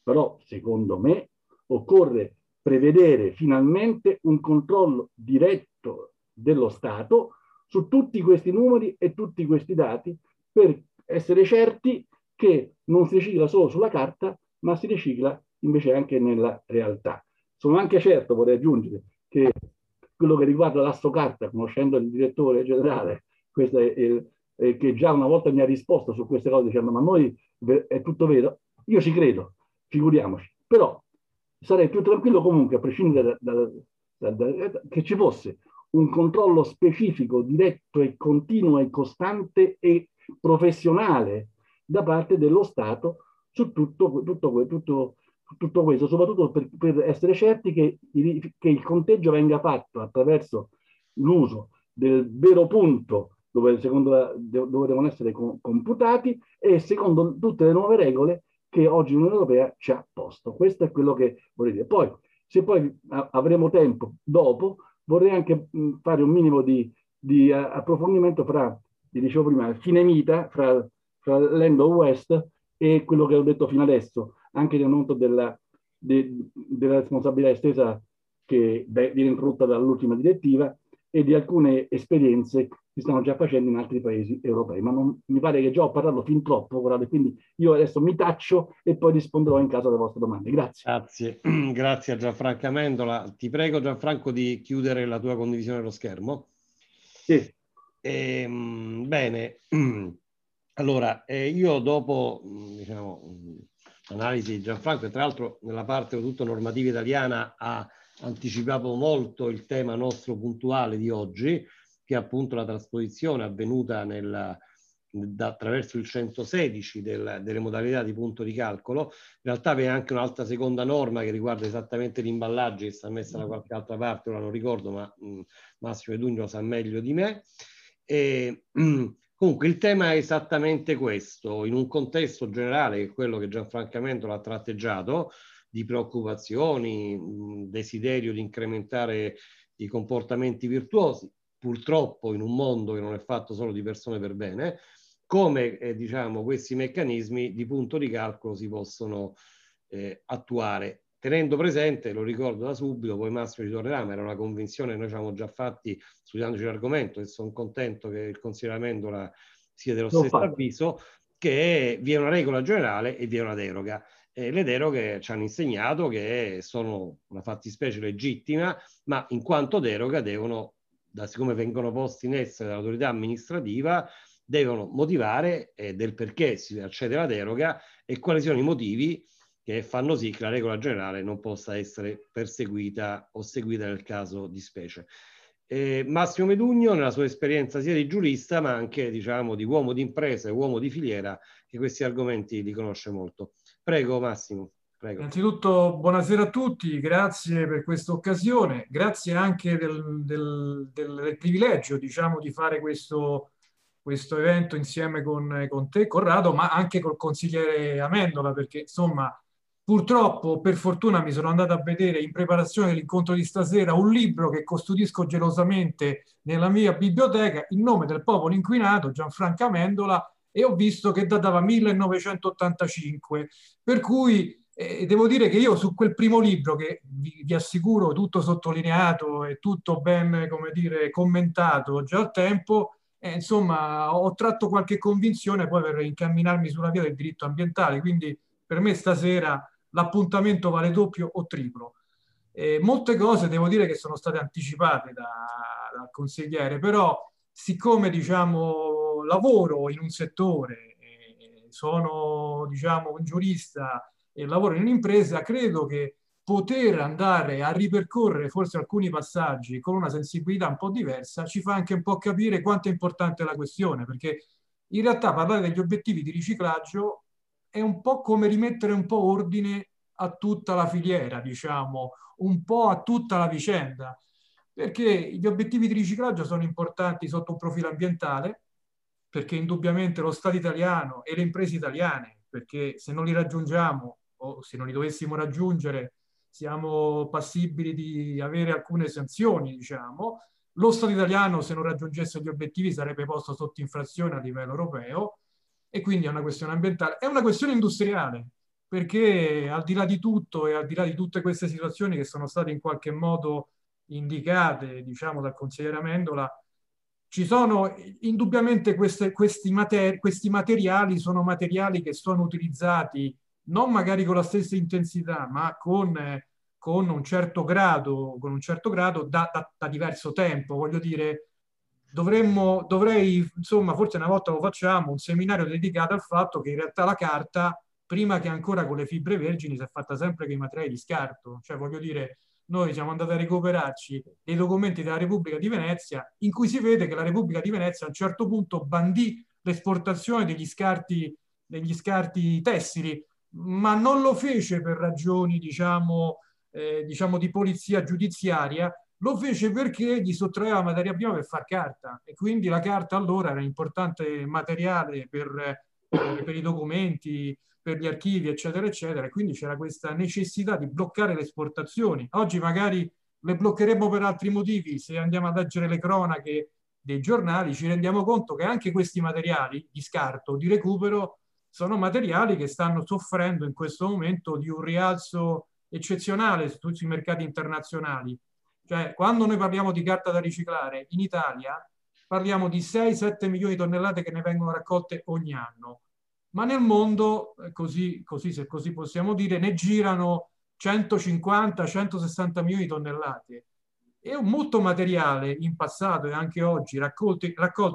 però secondo me occorre prevedere finalmente un controllo diretto dello Stato su tutti questi numeri e tutti questi dati, per essere certi che non si ricicla solo sulla carta, ma si ricicla invece anche nella realtà. Sono anche certo, vorrei aggiungere, che quello che riguarda l'Assocarta, conoscendo il direttore generale, che già una volta mi ha risposto su queste cose dicendo ma noi è tutto vero, io ci credo, figuriamoci, però sarei più tranquillo comunque, a prescindere che ci fosse un controllo specifico, diretto e continuo e costante e professionale da parte dello Stato su tutto questo, soprattutto per essere certi che il conteggio venga fatto attraverso l'uso del vero punto dove devono essere computati e secondo tutte le nuove regole che oggi l'Unione Europea ci ha posto. Questo è quello che vorrei dire. Poi, se poi avremo tempo dopo, vorrei anche fare un minimo di approfondimento fra, vi dicevo prima, Finemita, fra l'End of Waste e quello che ho detto fino adesso, anche nel noto della responsabilità estesa che viene introdotta dall'ultima direttiva e di alcune esperienze che si stanno già facendo in altri paesi europei. Ma mi pare che già ho parlato fin troppo, guardate, quindi io adesso mi taccio e poi risponderò in caso alle vostre domande. Grazie. Grazie, grazie a Gianfranco Amendola. Ti prego, Gianfranco, di chiudere la tua condivisione dello schermo. Sì. Bene, allora io dopo, diciamo, l'analisi di Gianfranco, e tra l'altro nella parte soprattutto normativa italiana ha anticipato molto il tema nostro puntuale di oggi, che è appunto la trasposizione avvenuta attraverso il 116 delle modalità di punto di calcolo. In realtà vi è anche un'altra seconda norma che riguarda esattamente gli imballaggi, che sta messa da qualche altra parte, ora non ricordo, ma Massimo Medugno sa meglio di me. E, comunque il tema è esattamente questo, in un contesto generale che è quello che Gianfranco Amendola ha tratteggiato, di preoccupazioni, desiderio di incrementare i comportamenti virtuosi, purtroppo in un mondo che non è fatto solo di persone per bene, come diciamo, questi meccanismi di punto di calcolo si possono attuare. Tenendo presente, lo ricordo da subito, poi Massimo ritornerà, ma era una convenzione che noi ci avevamo già fatti studiandoci l'argomento, e sono contento che il consigliere Amendola sia dello stesso avviso, che vi è una regola generale e vi è una deroga. Le deroghe ci hanno insegnato che sono una fattispecie legittima, ma in quanto deroga devono siccome vengono posti in essere dall'autorità amministrativa, devono motivare del perché si accede alla deroga e quali siano i motivi che fanno sì che la regola generale non possa essere perseguita o seguita nel caso di specie. Massimo Medugno, nella sua esperienza sia di giurista ma anche, diciamo, di uomo di impresa e uomo di filiera, che questi argomenti li conosce molto. Prego Massimo. Prego. Innanzitutto buonasera a tutti, grazie per questa occasione, grazie anche del privilegio, diciamo, di fare questo evento insieme con te Corrado, ma anche col consigliere Amendola, perché insomma purtroppo, per fortuna, mi sono andato a vedere in preparazione dell'incontro di stasera un libro che custodisco gelosamente nella mia biblioteca, Il nome del popolo inquinato, Gianfranco Amendola, e ho visto che datava 1985, per cui devo dire che io su quel primo libro, che vi assicuro tutto sottolineato e tutto ben, come dire, commentato già al tempo, insomma, ho tratto qualche convinzione poi per incamminarmi sulla via del diritto ambientale, quindi per me stasera l'appuntamento vale doppio o triplo. Molte cose devo dire che sono state anticipate dal consigliere, però siccome, diciamo, lavoro in un settore, sono, diciamo, un giurista e lavoro in un'impresa, credo che poter andare a ripercorrere forse alcuni passaggi con una sensibilità un po' diversa ci fa anche un po' capire quanto è importante la questione, perché in realtà parlare degli obiettivi di riciclaggio è un po' come rimettere un po' ordine a tutta la filiera, diciamo, un po' a tutta la vicenda, perché gli obiettivi di riciclaggio sono importanti sotto un profilo ambientale, perché indubbiamente lo Stato italiano e le imprese italiane, perché se non li raggiungiamo o se non li dovessimo raggiungere siamo passibili di avere alcune sanzioni, diciamo. Lo Stato italiano, se non raggiungesse gli obiettivi, sarebbe posto sotto infrazione a livello europeo, e quindi è una questione ambientale. È una questione industriale, perché al di là di tutto e al di là di tutte queste situazioni che sono state in qualche modo indicate, diciamo, dal consigliere Amendola, ci sono indubbiamente questi materiali, sono materiali che sono utilizzati non magari con la stessa intensità, ma con un certo grado da diverso tempo. Voglio dire, dovrei, insomma, forse una volta lo facciamo, un seminario dedicato al fatto che in realtà la carta, prima che ancora con le fibre vergini, si è fatta sempre con i materiali di scarto. Cioè, voglio dire, noi siamo andati a recuperarci dei documenti della Repubblica di Venezia, in cui si vede che la Repubblica di Venezia a un certo punto bandì l'esportazione degli scarti tessili, ma non lo fece per ragioni, diciamo di polizia giudiziaria, lo fece perché gli sottraeva materia prima per far carta, e quindi la carta allora era importante materiale per i documenti, per gli archivi, eccetera eccetera, e quindi c'era questa necessità di bloccare le esportazioni. Oggi magari le bloccheremo per altri motivi, se andiamo a leggere le cronache dei giornali ci rendiamo conto che anche questi materiali di scarto, di recupero, sono materiali che stanno soffrendo in questo momento di un rialzo eccezionale su tutti i mercati internazionali. Cioè, quando noi parliamo di carta da riciclare in Italia, parliamo di 6-7 milioni di tonnellate che ne vengono raccolte ogni anno, ma nel mondo, se così possiamo dire, ne girano 150-160 milioni di tonnellate. E molto materiale in passato e anche oggi raccolto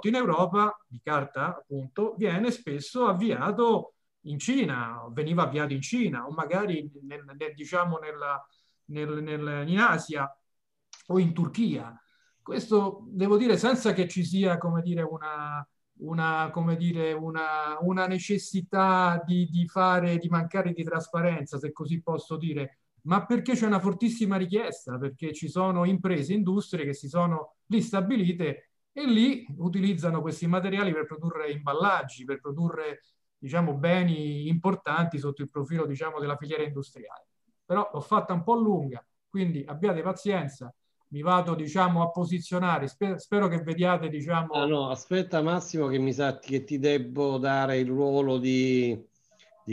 in Europa, di carta appunto, viene spesso avviato in Cina, o veniva avviato in Cina, o magari in Asia o in Turchia. Questo devo dire senza che ci sia, come dire, una necessità di mancare di trasparenza, se così posso dire, ma perché c'è una fortissima richiesta, perché ci sono imprese, industrie che si sono lì stabilite e lì utilizzano questi materiali per produrre imballaggi, per produrre, diciamo, beni importanti sotto il profilo, diciamo, della filiera industriale. Però l'ho fatta un po' lunga, quindi abbiate pazienza, mi vado, diciamo, a posizionare, spero che vediate, diciamo... Ah no, aspetta Massimo, che mi sa che ti devo dare il ruolo di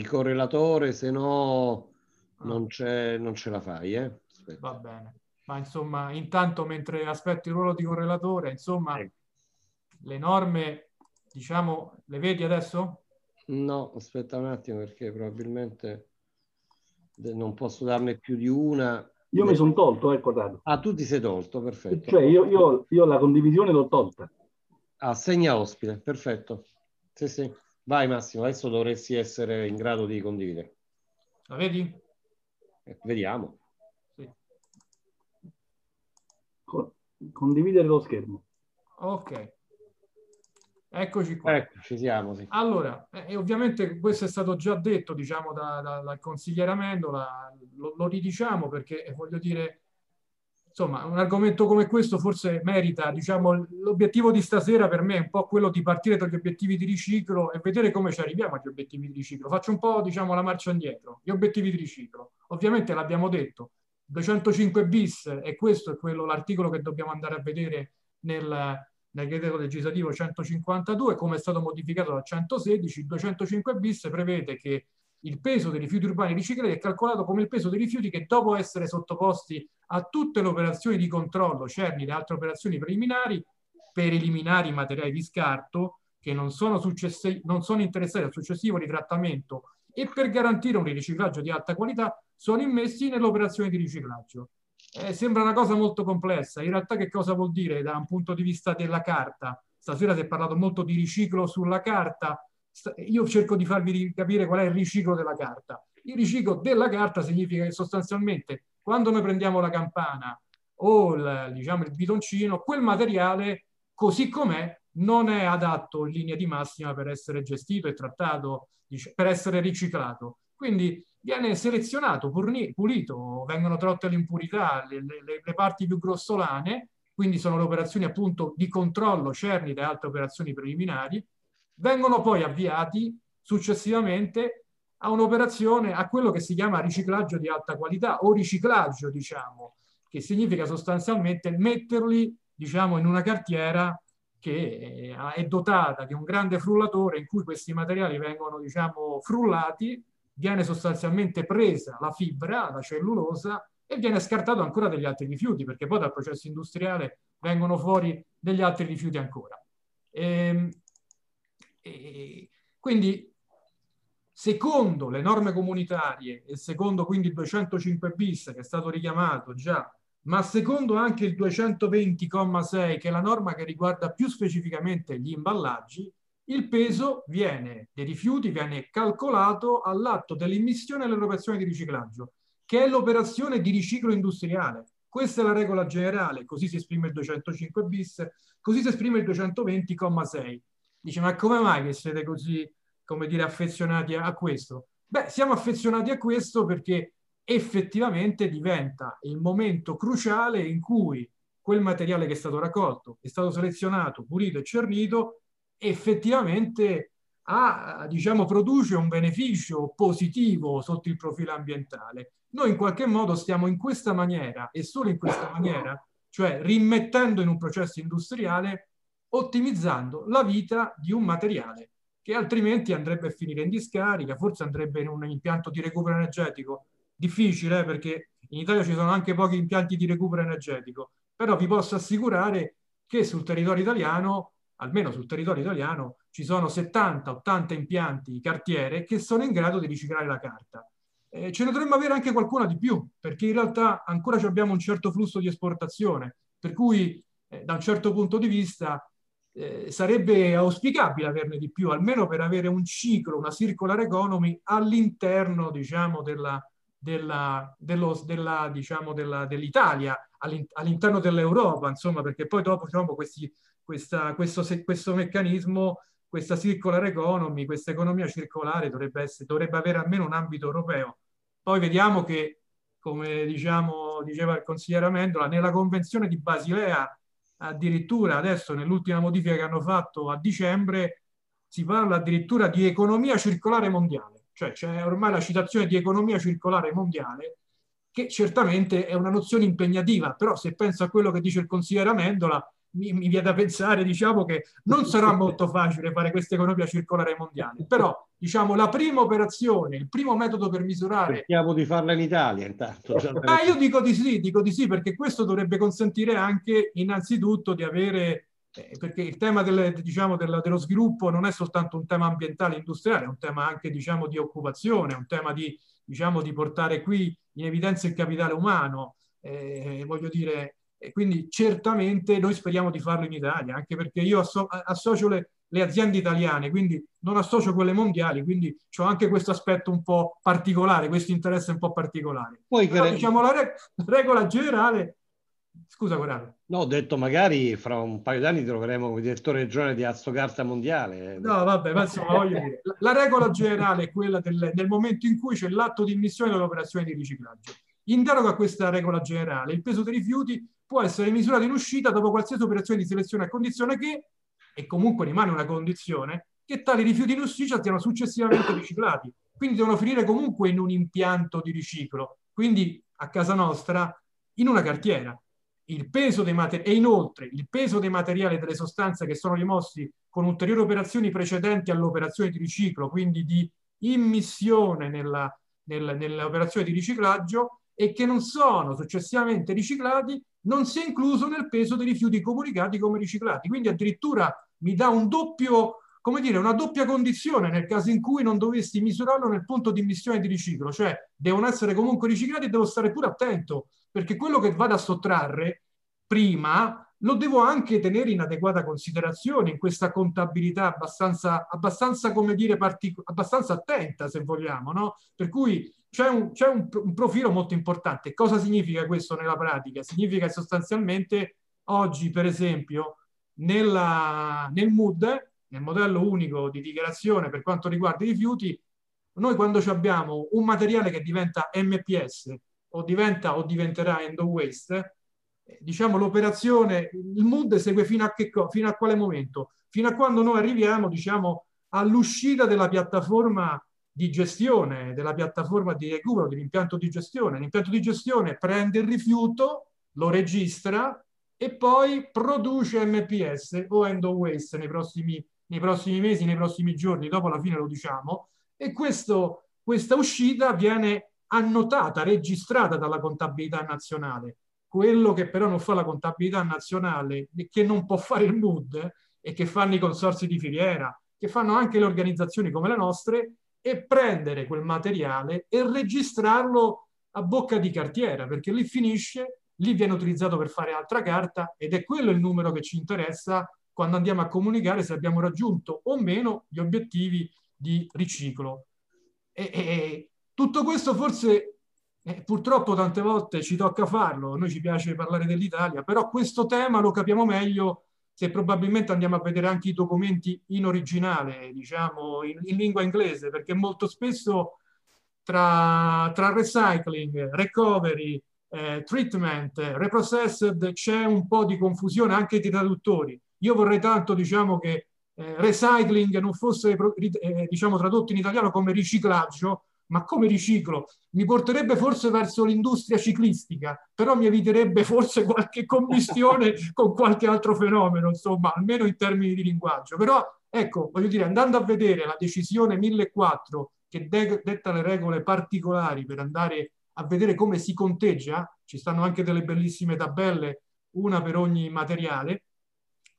correlatore, se no... Non ce la fai, eh? Aspetta. Va bene, ma insomma, intanto mentre aspetto il ruolo di correlatore, insomma, le norme, diciamo, le vedi adesso? No, aspetta un attimo, perché probabilmente non posso darne più di una. Io mi sono tolto, Corrado. Ah, tu ti sei tolto, perfetto. Cioè, io la condivisione l'ho tolta. Ah, segna ospite, perfetto. Sì, sì. Vai Massimo, adesso dovresti essere in grado di condividere. La vedi? Vediamo. Sì. Condividere lo schermo. Ok. Eccoci qua. Ecco, ci siamo, sì. Allora, e ovviamente questo è stato già detto, diciamo, dal consigliere Amendola, lo ridiciamo perché, voglio dire, insomma, un argomento come questo forse merita, diciamo, l'obiettivo di stasera per me è un po' quello di partire dagli obiettivi di riciclo e vedere come ci arriviamo agli obiettivi di riciclo. Faccio un po', diciamo, la marcia indietro. Gli obiettivi di riciclo. Ovviamente l'abbiamo detto, 205 bis, e questo è quello, l'articolo che dobbiamo andare a vedere nel decreto legislativo 152, come è stato modificato dal 116, il 205 bis prevede che il peso dei rifiuti urbani riciclati è calcolato come il peso dei rifiuti che dopo essere sottoposti a tutte le operazioni di controllo, CERN e altre operazioni preliminari, per eliminare i materiali di scarto che non sono interessati al successivo ritrattamento e per garantire un riciclaggio di alta qualità, sono immessi nell'operazione di riciclaggio. Sembra una cosa molto complessa, in realtà che cosa vuol dire da un punto di vista della carta? Stasera si è parlato molto di riciclo sulla carta, io cerco di farvi capire qual è il riciclo della carta. Il riciclo della carta significa che sostanzialmente quando noi prendiamo la campana o il bidoncino, quel materiale così com'è non è adatto in linea di massima per essere gestito e trattato, per essere riciclato. Quindi viene selezionato, pulito, vengono tratte le impurità, le parti più grossolane, quindi sono le operazioni appunto di controllo, CERN e altre operazioni preliminari, vengono poi avviati successivamente a un'operazione, a quello che si chiama riciclaggio di alta qualità o riciclaggio, diciamo, che significa sostanzialmente metterli, diciamo, in una cartiera che è dotata di un grande frullatore in cui questi materiali vengono, diciamo, frullati. Viene sostanzialmente presa la fibra, la cellulosa, e viene scartato ancora degli altri rifiuti, perché poi dal processo industriale vengono fuori degli altri rifiuti ancora. Quindi, secondo le norme comunitarie e secondo quindi il 205 bis che è stato richiamato già, ma secondo anche il 220,6 che è la norma che riguarda più specificamente gli imballaggi, il peso dei rifiuti viene calcolato all'atto dell'immissione all'operazione di riciclaggio, che è l'operazione di riciclo industriale. Questa è la regola generale, così si esprime il 205 bis, così si esprime il 220,6. Dice, ma come mai che siete così, come dire, affezionati a questo? Beh, siamo affezionati a questo perché effettivamente diventa il momento cruciale in cui quel materiale che è stato raccolto, è stato selezionato, pulito e cernito, effettivamente diciamo, produce un beneficio positivo sotto il profilo ambientale. Noi in qualche modo stiamo in questa maniera e solo in questa maniera, cioè rimettendo in un processo industriale, ottimizzando la vita di un materiale che altrimenti andrebbe a finire in discarica, forse andrebbe in un impianto di recupero energetico. Difficile, perché in Italia ci sono anche pochi impianti di recupero energetico, però vi posso assicurare che sul territorio italiano, almeno sul territorio italiano, ci sono 70-80 impianti cartiere che sono in grado di riciclare la carta. Ce ne dovremmo avere anche qualcuna di più, perché in realtà ancora abbiamo un certo flusso di esportazione, per cui da un certo punto di vista sarebbe auspicabile averne di più, almeno per avere un ciclo, una circular economy all'interno, diciamo, dell'Italia, all'interno dell'Europa, insomma, perché poi dopo, diciamo, questo meccanismo, questa circular economy, questa economia circolare dovrebbe avere almeno un ambito europeo. Poi vediamo che, come diceva il consigliere Amendola, nella Convenzione di Basilea, addirittura adesso nell'ultima modifica che hanno fatto a dicembre, si parla addirittura di economia circolare mondiale, cioè c'è ormai la citazione di economia circolare mondiale, che certamente è una nozione impegnativa, però se penso a quello che dice il consigliere Amendola, mi viene da pensare, diciamo, che non sarà molto facile fare questa economia circolare mondiale, però, diciamo, la prima operazione, il primo metodo per misurare... Cerchiamo di farla in Italia, intanto. Ma io dico di sì, perché questo dovrebbe consentire anche, innanzitutto, di avere... perché il tema dello sviluppo non è soltanto un tema ambientale e industriale, è un tema anche, diciamo, di occupazione, è un tema di portare qui in evidenza il capitale umano, voglio dire, quindi certamente noi speriamo di farlo in Italia, anche perché io associo le aziende italiane, quindi non associo quelle mondiali, quindi c'ho anche questo aspetto un po' particolare, questo interesse un po' particolare. Poi però, diciamo, la regola generale... Scusa, Corrado. No, ho detto magari fra un paio d'anni troveremo come direttore regionale di Assocarta mondiale. No, vabbè, ma insomma, voglio dire, la regola generale è quella del momento in cui c'è l'atto di immissione dell'operazione di riciclaggio. In deroga a questa regola generale, il peso dei rifiuti può essere misurato in uscita dopo qualsiasi operazione di selezione, a condizione che, e comunque rimane una condizione, che tali rifiuti in uscita siano successivamente riciclati. Quindi devono finire comunque in un impianto di riciclo, quindi a casa nostra, in una cartiera. Il peso dei materiali e delle sostanze che sono rimossi con ulteriori operazioni precedenti all'operazione di riciclo, quindi di immissione nell'operazione di riciclaggio, e che non sono successivamente riciclati, non si è incluso nel peso dei rifiuti comunicati come riciclati. Quindi addirittura mi dà un doppio, come dire, una doppia condizione nel caso in cui non dovessi misurarlo nel punto di immissione di riciclo, cioè devono essere comunque riciclati e devo stare pure attento, perché quello che vado a sottrarre prima lo devo anche tenere in adeguata considerazione in questa contabilità abbastanza come dire, abbastanza attenta, se vogliamo, no? Per cui c'è un profilo molto importante. Cosa significa questo nella pratica? Significa sostanzialmente oggi, per esempio, nel MUD, nel modello unico di dichiarazione per quanto riguarda i rifiuti, noi quando abbiamo un materiale che diventa MPS o diventerà End of Waste, diciamo l'operazione, il MUD segue fino a quale momento? Fino a quando noi arriviamo, diciamo, all'uscita della piattaforma di gestione, della piattaforma di recupero, dell'impianto di gestione. L'impianto di gestione prende il rifiuto, lo registra, e poi produce MPS o End of Waste nei prossimi mesi, nei prossimi giorni, dopo la fine lo diciamo, e questa uscita viene annotata, registrata dalla contabilità nazionale. Quello che però non fa la contabilità nazionale, che non può fare il MUD, e che fanno i consorzi di filiera, che fanno anche le organizzazioni come le nostre, è prendere quel materiale e registrarlo a bocca di cartiera, perché lì finisce, lì viene utilizzato per fare altra carta, ed è quello il numero che ci interessa quando andiamo a comunicare se abbiamo raggiunto o meno gli obiettivi di riciclo. E tutto questo forse purtroppo tante volte ci tocca farlo, a noi ci piace parlare dell'Italia, però questo tema lo capiamo meglio se probabilmente andiamo a vedere anche i documenti in originale, diciamo in lingua inglese, perché molto spesso tra recycling, recovery, treatment, reprocessed, c'è un po' di confusione anche dei traduttori. Io vorrei tanto, diciamo, che recycling non fosse, diciamo, tradotto in italiano come riciclaggio, ma come riciclo. Mi porterebbe forse verso l'industria ciclistica, però mi eviterebbe forse qualche commistione con qualche altro fenomeno, insomma, almeno in termini di linguaggio. Però, ecco, voglio dire, andando a vedere la decisione 1004 che detta le regole particolari per andare a vedere come si conteggia, ci stanno anche delle bellissime tabelle, una per ogni materiale,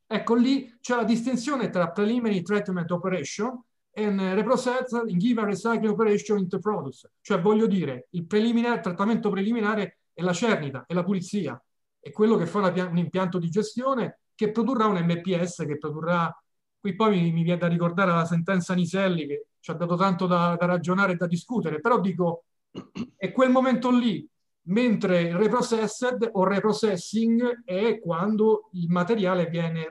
ecco lì c'è la distinzione tra preliminary treatment operation and reprocessing in given recycling operation into produce, cioè voglio dire il trattamento preliminare è la cernita, è la pulizia, è quello che fa un impianto di gestione che produrrà un MPS, che produrrà, qui poi mi viene da ricordare la sentenza Niselli che ci ha dato tanto da ragionare e da discutere, però dico, è quel momento lì, mentre il reprocessed o reprocessing è quando il materiale viene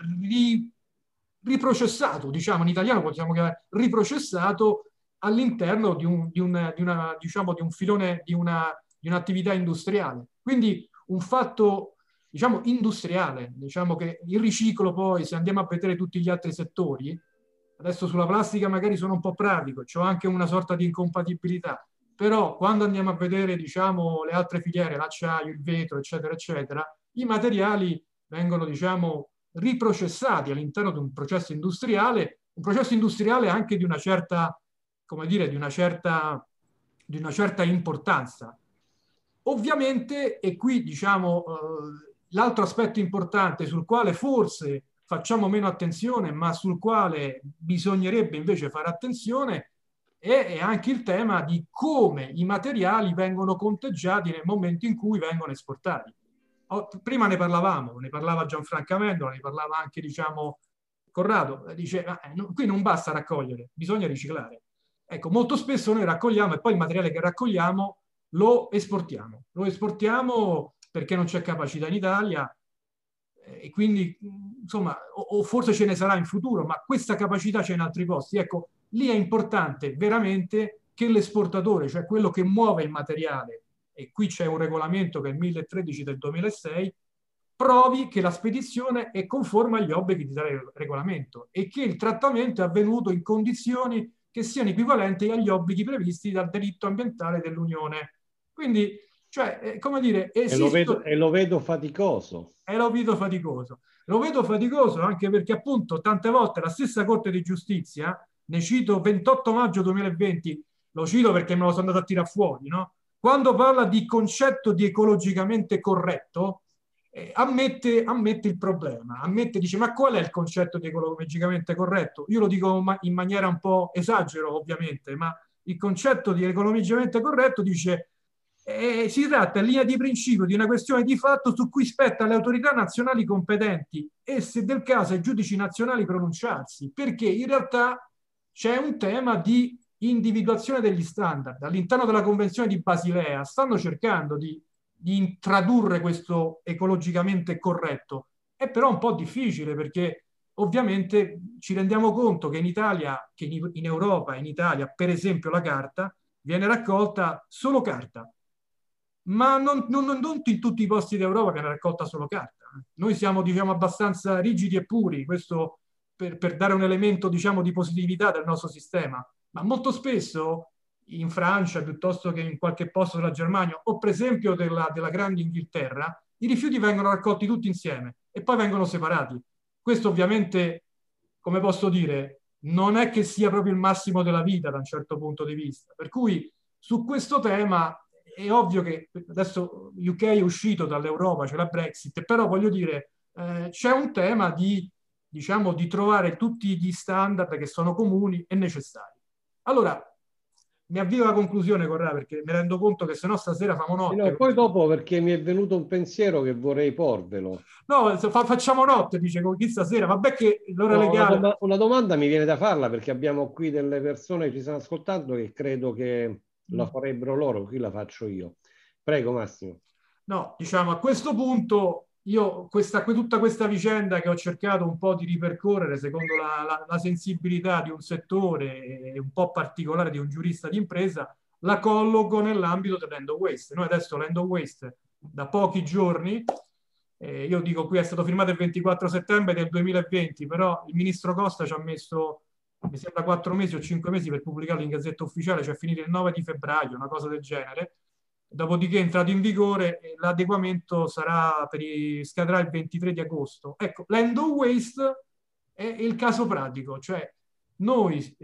riprocessato, diciamo in italiano possiamo chiamare riprocessato all'interno di un filone, di un'attività industriale. Quindi un fatto, diciamo, industriale, diciamo che il riciclo poi, se andiamo a vedere tutti gli altri settori, adesso sulla plastica magari sono un po' pratico, c'ho anche una sorta di incompatibilità, però quando andiamo a vedere, diciamo, le altre filiere, l'acciaio, il vetro, eccetera, eccetera, i materiali vengono, diciamo, riprocessati all'interno di un processo industriale anche di una certa, come dire, di una certa importanza. Ovviamente, e qui, diciamo, l'altro aspetto importante sul quale forse facciamo meno attenzione, ma sul quale bisognerebbe invece fare attenzione, e anche il tema di come i materiali vengono conteggiati nel momento in cui vengono esportati. Prima ne parlavamo, ne parlava Gianfranco Amendola, ne parlava anche, diciamo, Corrado, diceva qui non basta raccogliere, bisogna riciclare. Ecco, molto spesso noi raccogliamo e poi il materiale che raccogliamo lo esportiamo. Lo esportiamo perché non c'è capacità in Italia e quindi, insomma, o forse ce ne sarà in futuro, ma questa capacità c'è in altri posti. Ecco, lì è importante veramente che l'esportatore, cioè quello che muove il materiale, e qui c'è un regolamento che è il 1013 del 2006, provi che la spedizione è conforme agli obblighi di tale regolamento e che il trattamento è avvenuto in condizioni che siano equivalenti agli obblighi previsti dal diritto ambientale dell'Unione. Quindi, cioè, come dire, esistono... E lo vedo faticoso anche perché appunto tante volte la stessa Corte di Giustizia, ne cito 28 maggio 2020, lo cito perché me lo sono andato a tirare fuori, no? Quando parla di concetto di ecologicamente corretto, ammette il problema, dice ma qual è il concetto di ecologicamente corretto? Io lo dico in maniera un po' esagero ovviamente, ma il concetto di ecologicamente corretto dice si tratta in linea di principio di una questione di fatto su cui spetta alle autorità nazionali competenti e se del caso ai giudici nazionali pronunciarsi, perché in realtà c'è un tema di individuazione degli standard. All'interno della Convenzione di Basilea stanno cercando di tradurre questo ecologicamente corretto. È però un po' difficile perché ovviamente ci rendiamo conto che in Italia, che in Europa, in Italia per esempio la carta, viene raccolta solo carta, ma non in tutti i posti d'Europa viene raccolta solo carta. Noi siamo, diciamo, abbastanza rigidi e puri, questo per dare un elemento, diciamo, di positività del nostro sistema. Ma molto spesso in Francia, piuttosto che in qualche posto della Germania o per esempio della grande Inghilterra, i rifiuti vengono raccolti tutti insieme e poi vengono separati. Questo ovviamente, come posso dire, non è che sia proprio il massimo della vita da un certo punto di vista. Per cui su questo tema è ovvio che adesso l'UK è uscito dall'Europa, c'è la Brexit, però voglio dire c'è un tema di, diciamo, di trovare tutti gli standard che sono comuni e necessari. Allora, mi avvio alla conclusione, Corrado, perché mi rendo conto che sennò stasera famo notte. No, poi dopo, perché mi è venuto un pensiero che vorrei porvelo. No, facciamo notte, dice, con chi stasera? Vabbè che l'ora legale... Una domanda mi viene da farla, perché abbiamo qui delle persone che ci stanno ascoltando che credo che la farebbero loro, qui la faccio io. Prego, Massimo. No, diciamo, a questo punto io tutta questa vicenda che ho cercato un po' di ripercorrere secondo la sensibilità di un settore un po' particolare di un giurista di impresa, la colloco nell'ambito dell'end of waste. Noi adesso l'end of waste da pochi giorni, io dico qui è stato firmato il 24 settembre del 2020, però il ministro Costa ci ha messo, mi sembra, 4 mesi o 5 mesi per pubblicarlo in Gazzetta Ufficiale, cioè finire il 9 di febbraio, una cosa del genere. Dopodiché è entrato in vigore e l'adeguamento scadrà il 23 di agosto. Ecco, l'end of waste è il caso pratico, cioè noi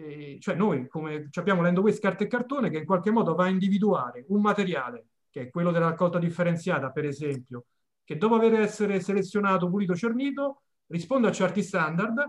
come abbiamo l'end of waste carta e cartone che in qualche modo va a individuare un materiale, che è quello della raccolta differenziata, per esempio, che dopo aver essere selezionato, pulito, cernito, risponde a certi standard,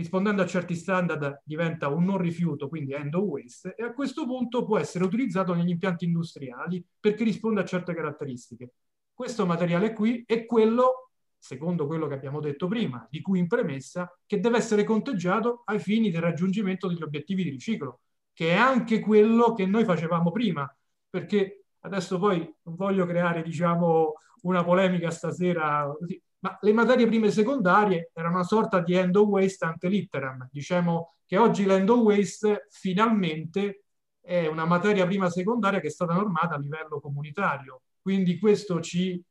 rispondendo a certi standard diventa un non rifiuto, quindi end of waste, e a questo punto può essere utilizzato negli impianti industriali perché risponde a certe caratteristiche. Questo materiale qui è quello, secondo quello che abbiamo detto prima, di cui in premessa, che deve essere conteggiato ai fini del raggiungimento degli obiettivi di riciclo, che è anche quello che noi facevamo prima, perché adesso poi non voglio creare, diciamo, una polemica stasera, così, ma le materie prime e secondarie era una sorta di end of waste ante litteram. Diciamo che oggi l'end of waste finalmente è una materia prima secondaria che è stata normata a livello comunitario. Quindi questo ci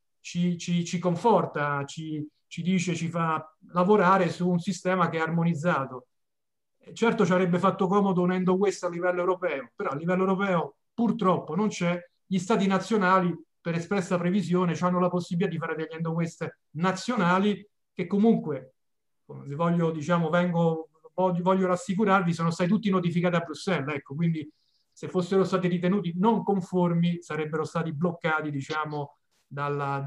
conforta, ci dice, ci fa lavorare su un sistema che è armonizzato. Certo ci avrebbe fatto comodo un end of waste a livello europeo, però a livello europeo purtroppo non c'è. Gli stati nazionali, per espressa previsione, hanno la possibilità di fare degli end of waste nazionali che comunque, voglio rassicurarvi, sono stati tutti notificati a Bruxelles, ecco, quindi se fossero stati ritenuti non conformi sarebbero stati bloccati, diciamo, a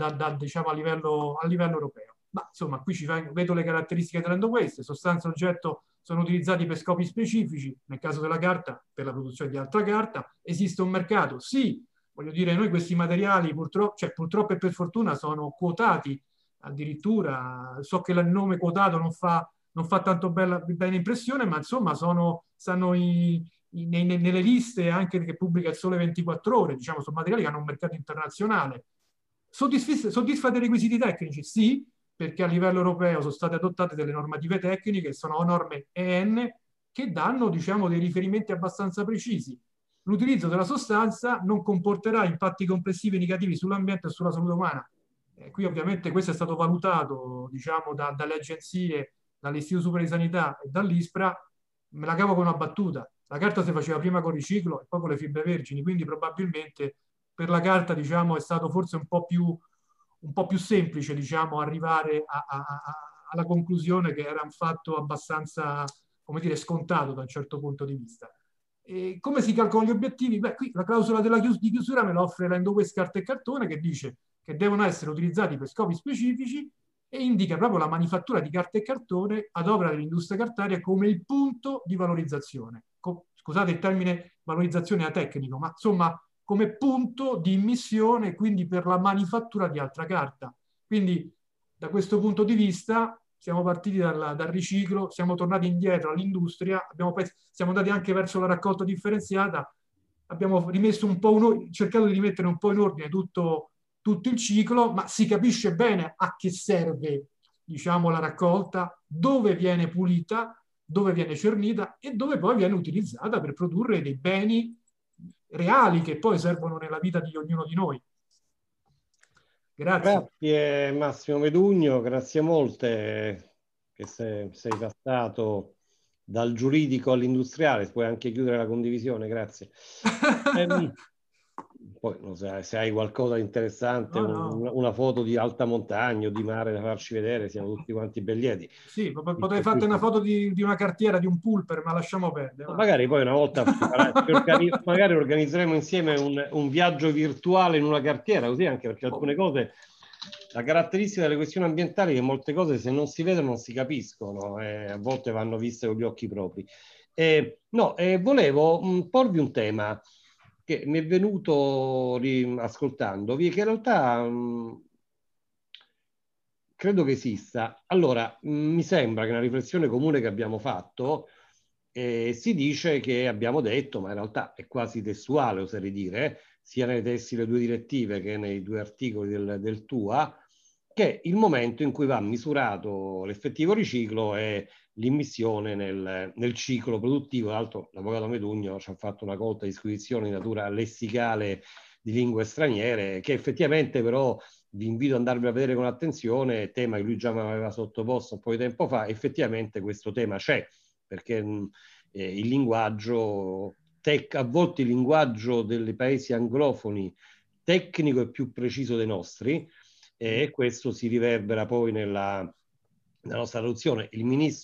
livello europeo. Ma insomma, qui vedo le caratteristiche dell'end of waste: sostanza, oggetto, sono utilizzati per scopi specifici, nel caso della carta per la produzione di altra carta, esiste un mercato, sì, voglio dire, noi questi materiali purtroppo, cioè purtroppo e per fortuna sono quotati, addirittura so che il nome quotato non fa tanto bene impressione, ma insomma stanno nelle liste anche che pubblica il Sole 24 Ore, diciamo, sono materiali che hanno un mercato internazionale. Soddisfate i requisiti tecnici? Sì, perché a livello europeo sono state adottate delle normative tecniche, sono norme EN, che danno, diciamo, dei riferimenti abbastanza precisi. L'utilizzo della sostanza non comporterà impatti complessivi negativi sull'ambiente e sulla salute umana. Qui ovviamente questo è stato valutato, diciamo, dalle agenzie, dall'Istituto Superiore di Sanità e dall'Ispra. Me la cavo con una battuta. La carta si faceva prima con riciclo e poi con le fibre vergini, quindi probabilmente per la carta, diciamo, è stato forse un po' più semplice, diciamo, arrivare alla conclusione che era un fatto abbastanza, come dire, scontato da un certo punto di vista. E come si calcolano gli obiettivi? Beh, qui la clausola di chiusura me la offre l'End of Waste carta e cartone, che dice che devono essere utilizzati per scopi specifici e indica proprio la manifattura di carta e cartone ad opera dell'industria cartaria come il punto di valorizzazione. Scusate il termine valorizzazione atecnico, ma insomma come punto di immissione, quindi per la manifattura di altra carta. Quindi da questo punto di vista siamo partiti dal riciclo, siamo tornati indietro all'industria, siamo andati anche verso la raccolta differenziata, abbiamo rimesso un po' cercato di rimettere un po' in ordine tutto il ciclo, ma si capisce bene a che serve, diciamo, la raccolta, dove viene pulita, dove viene cernita e dove poi viene utilizzata per produrre dei beni reali che poi servono nella vita di ognuno di noi. Grazie. Grazie Massimo Medugno, grazie molte che sei passato dal giuridico all'industriale, puoi anche chiudere la condivisione, grazie. Poi non so, se hai qualcosa di interessante, una foto di alta montagna o di mare da farci vedere, siamo tutti quanti ben lieti. Sì, potrei fare una foto di una cartiera, di un pulper, ma lasciamo perdere. Ma magari poi una volta magari organizzeremo insieme un viaggio virtuale in una cartiera, così, anche perché alcune cose, la caratteristica delle questioni ambientali è che molte cose se non si vedono non si capiscono, a volte vanno viste con gli occhi propri. Volevo porvi un tema che mi è venuto ascoltandovi, che in realtà credo che esista. Allora, mi sembra che una riflessione comune che abbiamo fatto, si dice che abbiamo detto, ma in realtà è quasi testuale, oserei dire, sia nei testi delle due direttive che nei due articoli del TUA, che il momento in cui va misurato l'effettivo riciclo è l'immissione nel ciclo produttivo. Tra l'altro l'avvocato Medugno ci ha fatto una colta disquisizione di natura lessicale di lingue straniere, che effettivamente però vi invito ad andarvi a vedere con attenzione, tema che lui già mi aveva sottoposto un po' di tempo fa. Effettivamente questo tema c'è, perché il linguaggio a volte il linguaggio dei paesi anglofoni tecnico è più preciso dei nostri, e questo si riverbera poi nella nostra traduzione.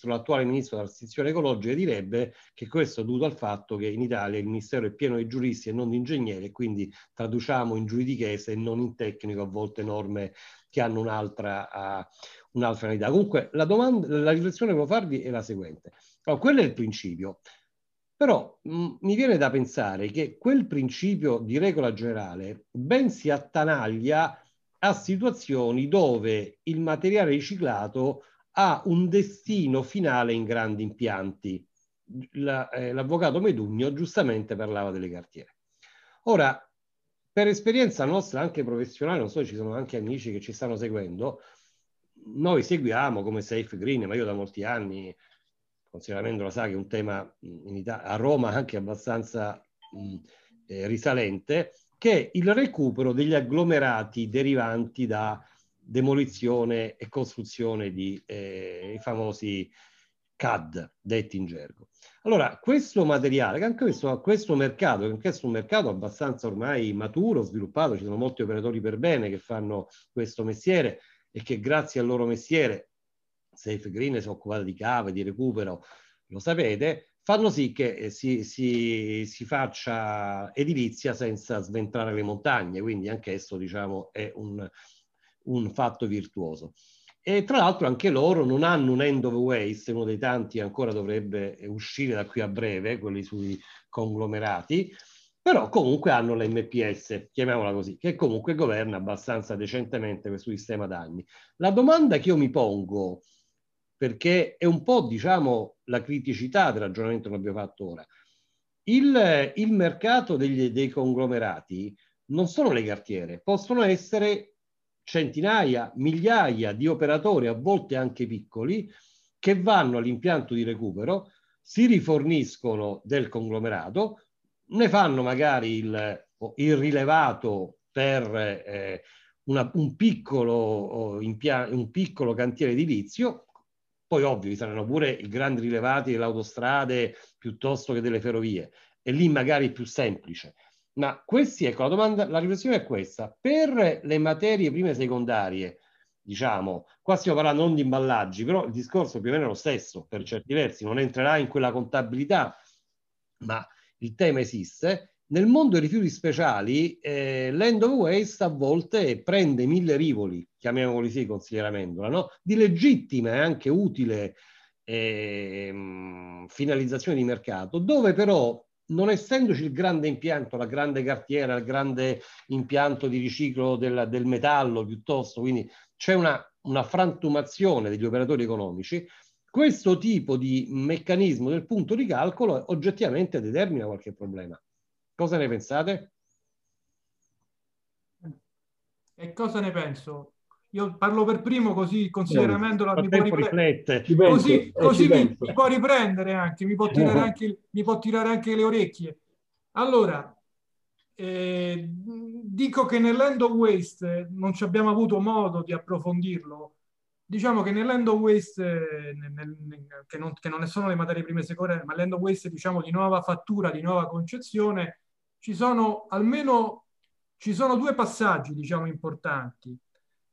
L'attuale ministro della transizione ecologica direbbe che questo è dovuto al fatto che in Italia il ministero è pieno di giuristi e non di ingegneri, quindi traduciamo in giuridichese e non in tecnico a volte norme che hanno un'altra finalità. Comunque la riflessione che voglio farvi è la seguente. Allora, quello è il principio, però mi viene da pensare che quel principio di regola generale ben si attanaglia a situazioni dove il materiale riciclato ha un destino finale in grandi impianti. L'avvocato Medugno giustamente parlava delle cartiere. Ora, per esperienza nostra anche professionale, non so, ci sono anche amici che ci stanno seguendo, noi seguiamo come Safe Green, ma io da molti anni, considerando la saga, che è un tema a Roma anche abbastanza risalente, che è il recupero degli agglomerati derivanti da demolizione e costruzione di i famosi CAD, detti in gergo. Allora, questo materiale, che anche questo mercato, che è un mercato abbastanza ormai maturo, sviluppato, ci sono molti operatori per bene che fanno questo mestiere e che grazie al loro mestiere, Safe Green si è occupata di cave, di recupero, lo sapete, fanno sì che si faccia edilizia senza sventrare le montagne, quindi anche questo, diciamo, è un fatto virtuoso. E tra l'altro anche loro non hanno un end of waste, uno dei tanti ancora dovrebbe uscire da qui a breve, quelli sui conglomerati, però comunque hanno la MPS, chiamiamola così, che comunque governa abbastanza decentemente questo sistema danni. La domanda che io mi pongo, perché è un po' diciamo la criticità del ragionamento che abbiamo fatto ora, il mercato dei conglomerati non sono le cartiere, possono essere centinaia, migliaia di operatori, a volte anche piccoli, che vanno all'impianto di recupero, si riforniscono del conglomerato, ne fanno magari il rilevato per un piccolo cantiere edilizio, poi ovvio ci saranno pure i grandi rilevati delle autostrade piuttosto che delle ferrovie, e lì magari è più semplice. Ma questi, ecco, la domanda, la riflessione è questa. Per le materie prime secondarie, diciamo, qua stiamo parlando non di imballaggi, però il discorso più o meno è lo stesso, per certi versi, non entrerà in quella contabilità, ma il tema esiste. Nel mondo dei rifiuti speciali, l'end of waste a volte prende mille rivoli, chiamiamoli sì, consigliere Amendola, no? Di legittima e anche utile finalizzazione di mercato, dove però non essendoci il grande impianto, la grande cartiera, il grande impianto di riciclo del metallo piuttosto, quindi c'è una frantumazione degli operatori economici, questo tipo di meccanismo del punto di calcolo oggettivamente determina qualche problema. Cosa ne pensate? E cosa ne penso? Io parlo per primo, così considerando la mi può riprendere, così mi può riprendere anche, mi può tirare anche le orecchie. Allora, dico che nell'end of waste non ci abbiamo avuto modo di approfondirlo. Diciamo che nell'end of waste, che non sono le materie prime secondarie, ma l'end of waste diciamo di nuova fattura, di nuova concezione, ci sono due passaggi diciamo importanti.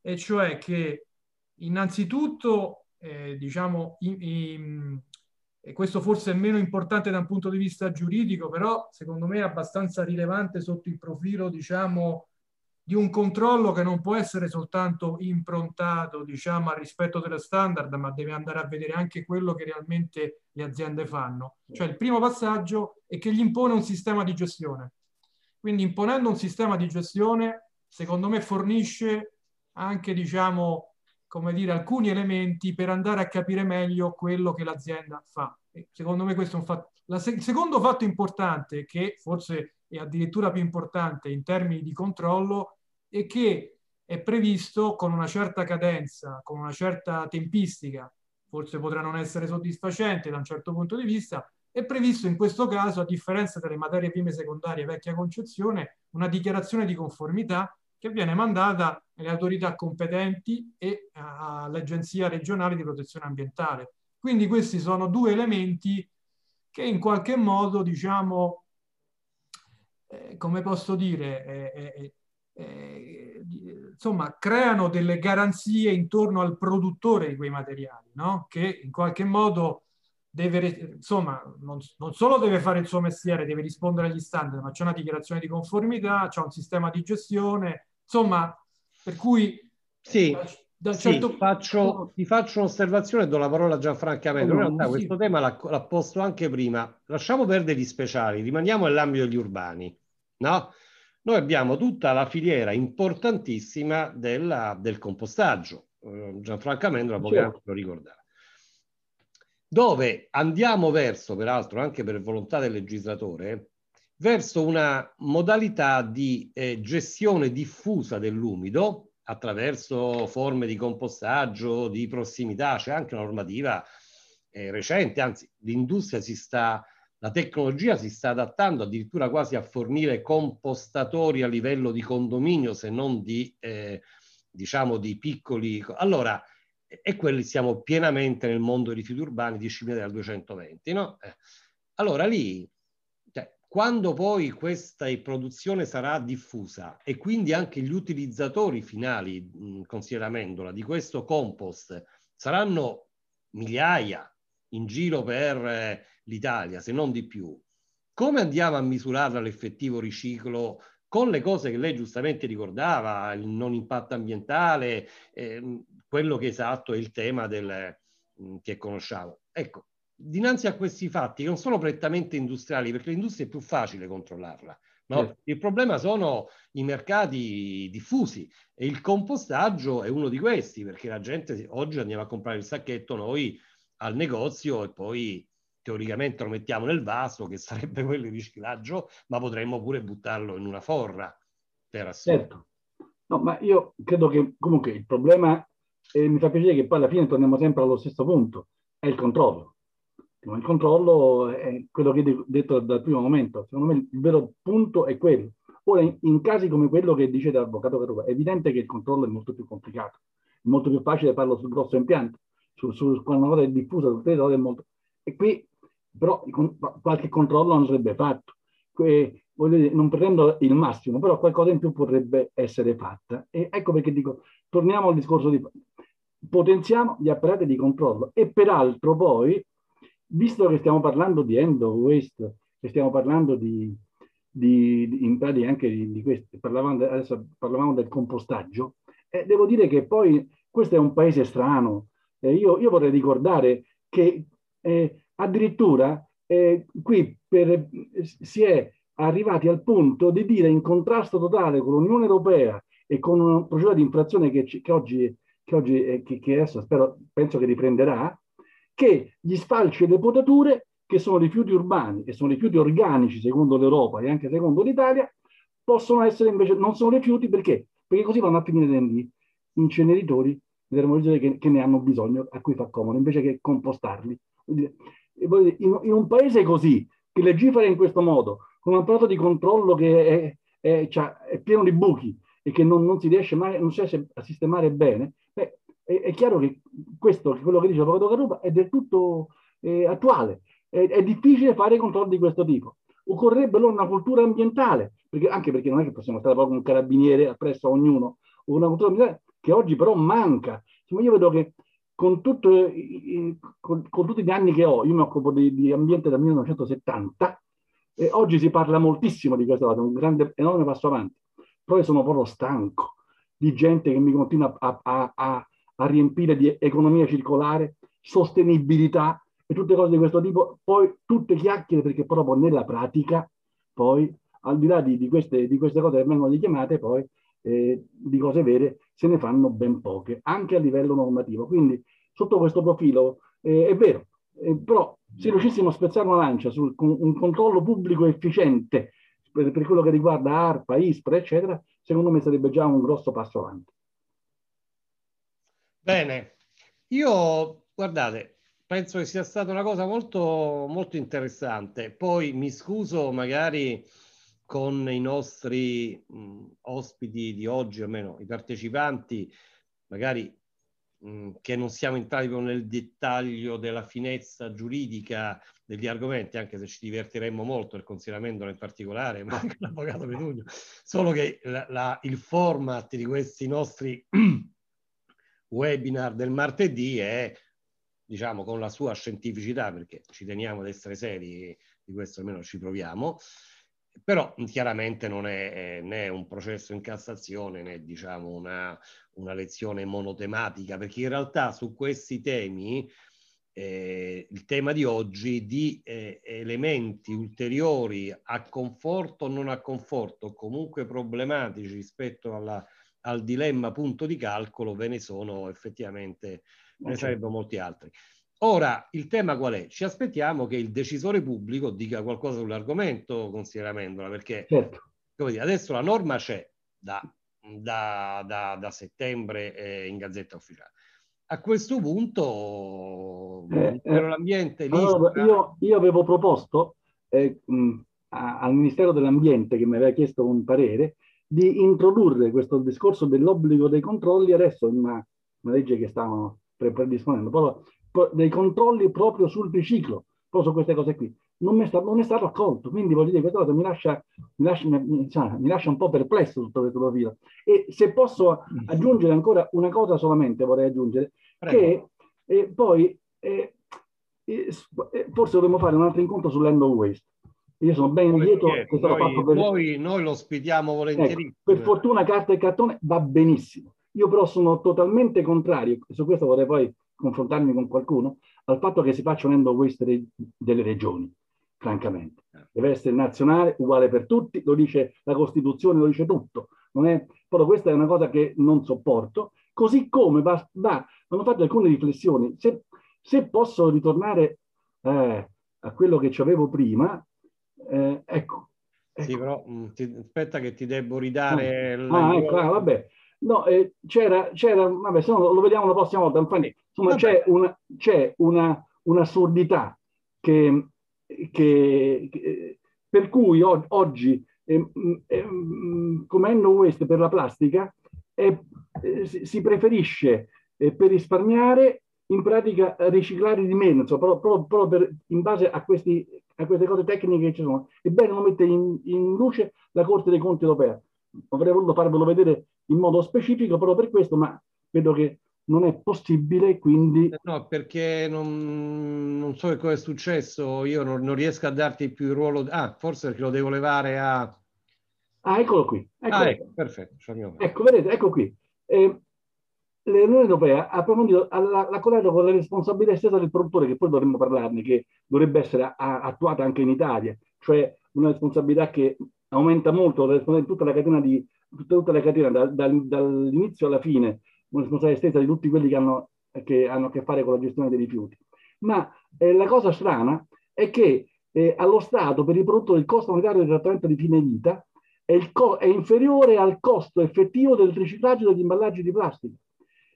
E cioè che innanzitutto, diciamo, e questo forse è meno importante da un punto di vista giuridico, però secondo me è abbastanza rilevante sotto il profilo, diciamo, di un controllo che non può essere soltanto improntato, diciamo, al rispetto dello standard, ma deve andare a vedere anche quello che realmente le aziende fanno. Cioè il primo passaggio è che gli impone un sistema di gestione. Quindi imponendo un sistema di gestione, secondo me fornisce anche, diciamo, come dire, alcuni elementi per andare a capire meglio quello che l'azienda fa. E secondo me questo è un fatto. Il secondo fatto importante, che forse è addirittura più importante in termini di controllo, è che è previsto con una certa cadenza, con una certa tempistica, forse potrà non essere soddisfacente da un certo punto di vista, è previsto in questo caso, a differenza delle materie prime secondarie vecchia concezione, una dichiarazione di conformità che viene mandata alle autorità competenti e all'Agenzia regionale di protezione ambientale. Quindi questi sono due elementi che in qualche modo, diciamo, come posso dire, insomma, creano delle garanzie intorno al produttore di quei materiali, no? Che in qualche modo deve, insomma, non solo deve fare il suo mestiere, deve rispondere agli standard, ma c'è una dichiarazione di conformità, c'è un sistema di gestione, insomma, per cui sì, ti faccio un'osservazione e do la parola a Gianfranco Amendola. In realtà questo tema l'ha posto anche prima. Lasciamo perdere gli speciali, rimaniamo nell'ambito degli urbani, no? Noi abbiamo tutta la filiera importantissima del compostaggio. Gianfranco Amendola poteva certo ricordare. Dove andiamo verso, peraltro anche per volontà del legislatore, verso una modalità di gestione diffusa dell'umido attraverso forme di compostaggio, di prossimità. C'è anche una normativa recente, anzi l'industria la tecnologia si sta adattando addirittura quasi a fornire compostatori a livello di condominio, se non di, diciamo, di piccoli. Allora, e quelli siamo pienamente nel mondo dei rifiuti urbani, disciplinati dal 220, no? Allora lì, quando poi questa produzione sarà diffusa e quindi anche gli utilizzatori finali, consigliere Amendola, di questo compost saranno migliaia in giro per l'Italia, se non di più, come andiamo a misurarla l'effettivo riciclo con le cose che lei giustamente ricordava, il non impatto ambientale, quello che esatto è il tema del, che conosciamo. Ecco, dinanzi a questi fatti che non sono prettamente industriali, perché l'industria è più facile controllarla, no? Il problema sono i mercati diffusi e il compostaggio è uno di questi, perché la gente oggi andiamo a comprare il sacchetto noi al negozio e poi teoricamente lo mettiamo nel vaso, che sarebbe quello di riciclaggio, ma potremmo pure buttarlo in una forra per assurdo. Certo. No, ma io credo che comunque il problema, mi fa piacere che poi alla fine torniamo sempre allo stesso punto, è il controllo. Il controllo è quello che ho detto dal primo momento, secondo me il vero punto è quello. Ora, in casi come quello che dice l'avvocato Garruba, è evidente che il controllo è molto più complicato, è molto più facile farlo sul grosso impianto, su quando una cosa è diffusa sul territorio è molto... E qui però qualche controllo non sarebbe fatto. Voglio dire, non pretendo il massimo, però qualcosa in più potrebbe essere fatta. E ecco perché dico, torniamo al discorso di... Potenziamo gli apparati di controllo e peraltro poi... Visto che stiamo parlando di end of waste, che stiamo parlando in pratica anche di questo, adesso parlavamo del compostaggio, devo dire che poi questo è un paese strano. Io vorrei ricordare che addirittura qui si è arrivati al punto di dire in contrasto totale con l'Unione Europea e con una procedura di infrazione che adesso spero, penso che riprenderà, che gli sfalci e le potature, che sono rifiuti urbani e sono rifiuti organici secondo l'Europa e anche secondo l'Italia, possono essere invece, non sono rifiuti perché? Perché così vanno a finire negli inceneritori, le termovalorizzatori che ne hanno bisogno, a cui fa comodo, invece che compostarli. In un paese così, che legifera in questo modo, con un apparato di controllo che è pieno di buchi e che non si riesce mai non si riesce a sistemare bene, beh, è chiaro che questo, quello che dice l'avvocato Garruba, è del tutto attuale. È difficile fare controlli di questo tipo. Occorrebbe allora una cultura ambientale, anche perché non è che possiamo stare proprio un carabiniere appresso a ognuno, o una cultura ambientale che oggi però manca. Insomma, io vedo che con tutti gli anni che ho, io mi occupo di ambiente dal 1970, e oggi si parla moltissimo di questo, è un grande, enorme passo avanti. Però io sono proprio stanco di gente che mi continua a riempire di economia circolare, sostenibilità e tutte cose di questo tipo, poi tutte chiacchiere, perché proprio nella pratica, poi al di là di queste cose che vengono richiamate, poi di cose vere se ne fanno ben poche, anche a livello normativo. Quindi sotto questo profilo è vero, però se riuscissimo a spezzare una lancia su un controllo pubblico efficiente per quello che riguarda ARPA, Ispra, eccetera, secondo me sarebbe già un grosso passo avanti. Bene, io guardate, penso che sia stata una cosa molto, molto interessante. Poi mi scuso magari con i nostri ospiti di oggi, almeno i partecipanti, magari che non siamo entrati proprio nel dettaglio della finezza giuridica degli argomenti, anche se ci divertiremmo molto, il consigliamento in particolare, ma anche l'avvocato Medugno, solo che il format di questi nostri... webinar del martedì è, diciamo, con la sua scientificità, perché ci teniamo ad essere seri, di questo almeno ci proviamo, però chiaramente non è né un processo in Cassazione né, diciamo, una lezione monotematica, perché in realtà su questi temi il tema di oggi di elementi ulteriori a conforto o non a conforto, comunque problematici rispetto al dilemma punto di calcolo, ve ne sono effettivamente, ne sarebbero molti altri. Ora, il tema qual è? Ci aspettiamo che il decisore pubblico dica qualcosa sull'argomento, consigliere Amendola, perché come dire, adesso la norma c'è da settembre in Gazzetta Ufficiale. A questo punto, per l'ambiente... Allora, io avevo proposto al Ministero dell'Ambiente, che mi aveva chiesto un parere, di introdurre questo discorso dell'obbligo dei controlli adesso in una legge che stanno predisponendo, proprio dei controlli proprio sul riciclo, proprio su queste cose qui. Non è stato accolto, quindi voglio dire, questa cosa mi lascia un po' perplesso tutto questo profilo. E se posso aggiungere ancora una cosa solamente, vorrei aggiungere, prego, che poi forse dovremmo fare un altro incontro sull'end of waste. Io sono ben lieto che noi lo ospitiamo volentieri. Ecco, per fortuna carta e cartone va benissimo. Io però sono totalmente contrario, e su questo vorrei poi confrontarmi con qualcuno, al fatto che si faccia un end of waste delle regioni, francamente. Deve essere nazionale, uguale per tutti, lo dice la Costituzione, lo dice tutto. Non è... Però questa è una cosa che non sopporto, così come hanno fatto alcune riflessioni. Se posso ritornare a quello che ci avevo prima, ecco. Sì, però aspetta che ti devo ridare... vabbè. No, c'era, vabbè, se no lo vediamo la prossima volta. Insomma, c'è un'assurdità che per cui oggi, come end of waste per la plastica, si preferisce per risparmiare, in pratica riciclare di meno, insomma, proprio in base a queste cose tecniche che ci sono. Ebbene, lo mette in luce la Corte dei Conti europea. Avrei voluto farvelo vedere in modo specifico proprio per questo, ma vedo che non è possibile, quindi... No, perché non so che cosa è successo, io non riesco a darti più il ruolo... Ah, forse perché lo devo levare a... Ah, eccolo qui. Eccolo. Ah, ecco, perfetto. Ecco, vedete, ecco qui. L'Unione Europea ha approfondito la colletta con la responsabilità stessa del produttore, che poi dovremmo parlarne, che dovrebbe essere attuata anche in Italia, cioè una responsabilità che aumenta molto tutta la catena dall'inizio alla fine, una responsabilità estesa di tutti quelli che hanno a che fare con la gestione dei rifiuti. Ma la cosa strana è che allo Stato per i produttori il costo monetario del trattamento di fine vita è inferiore al costo effettivo del riciclaggio degli imballaggi di plastica,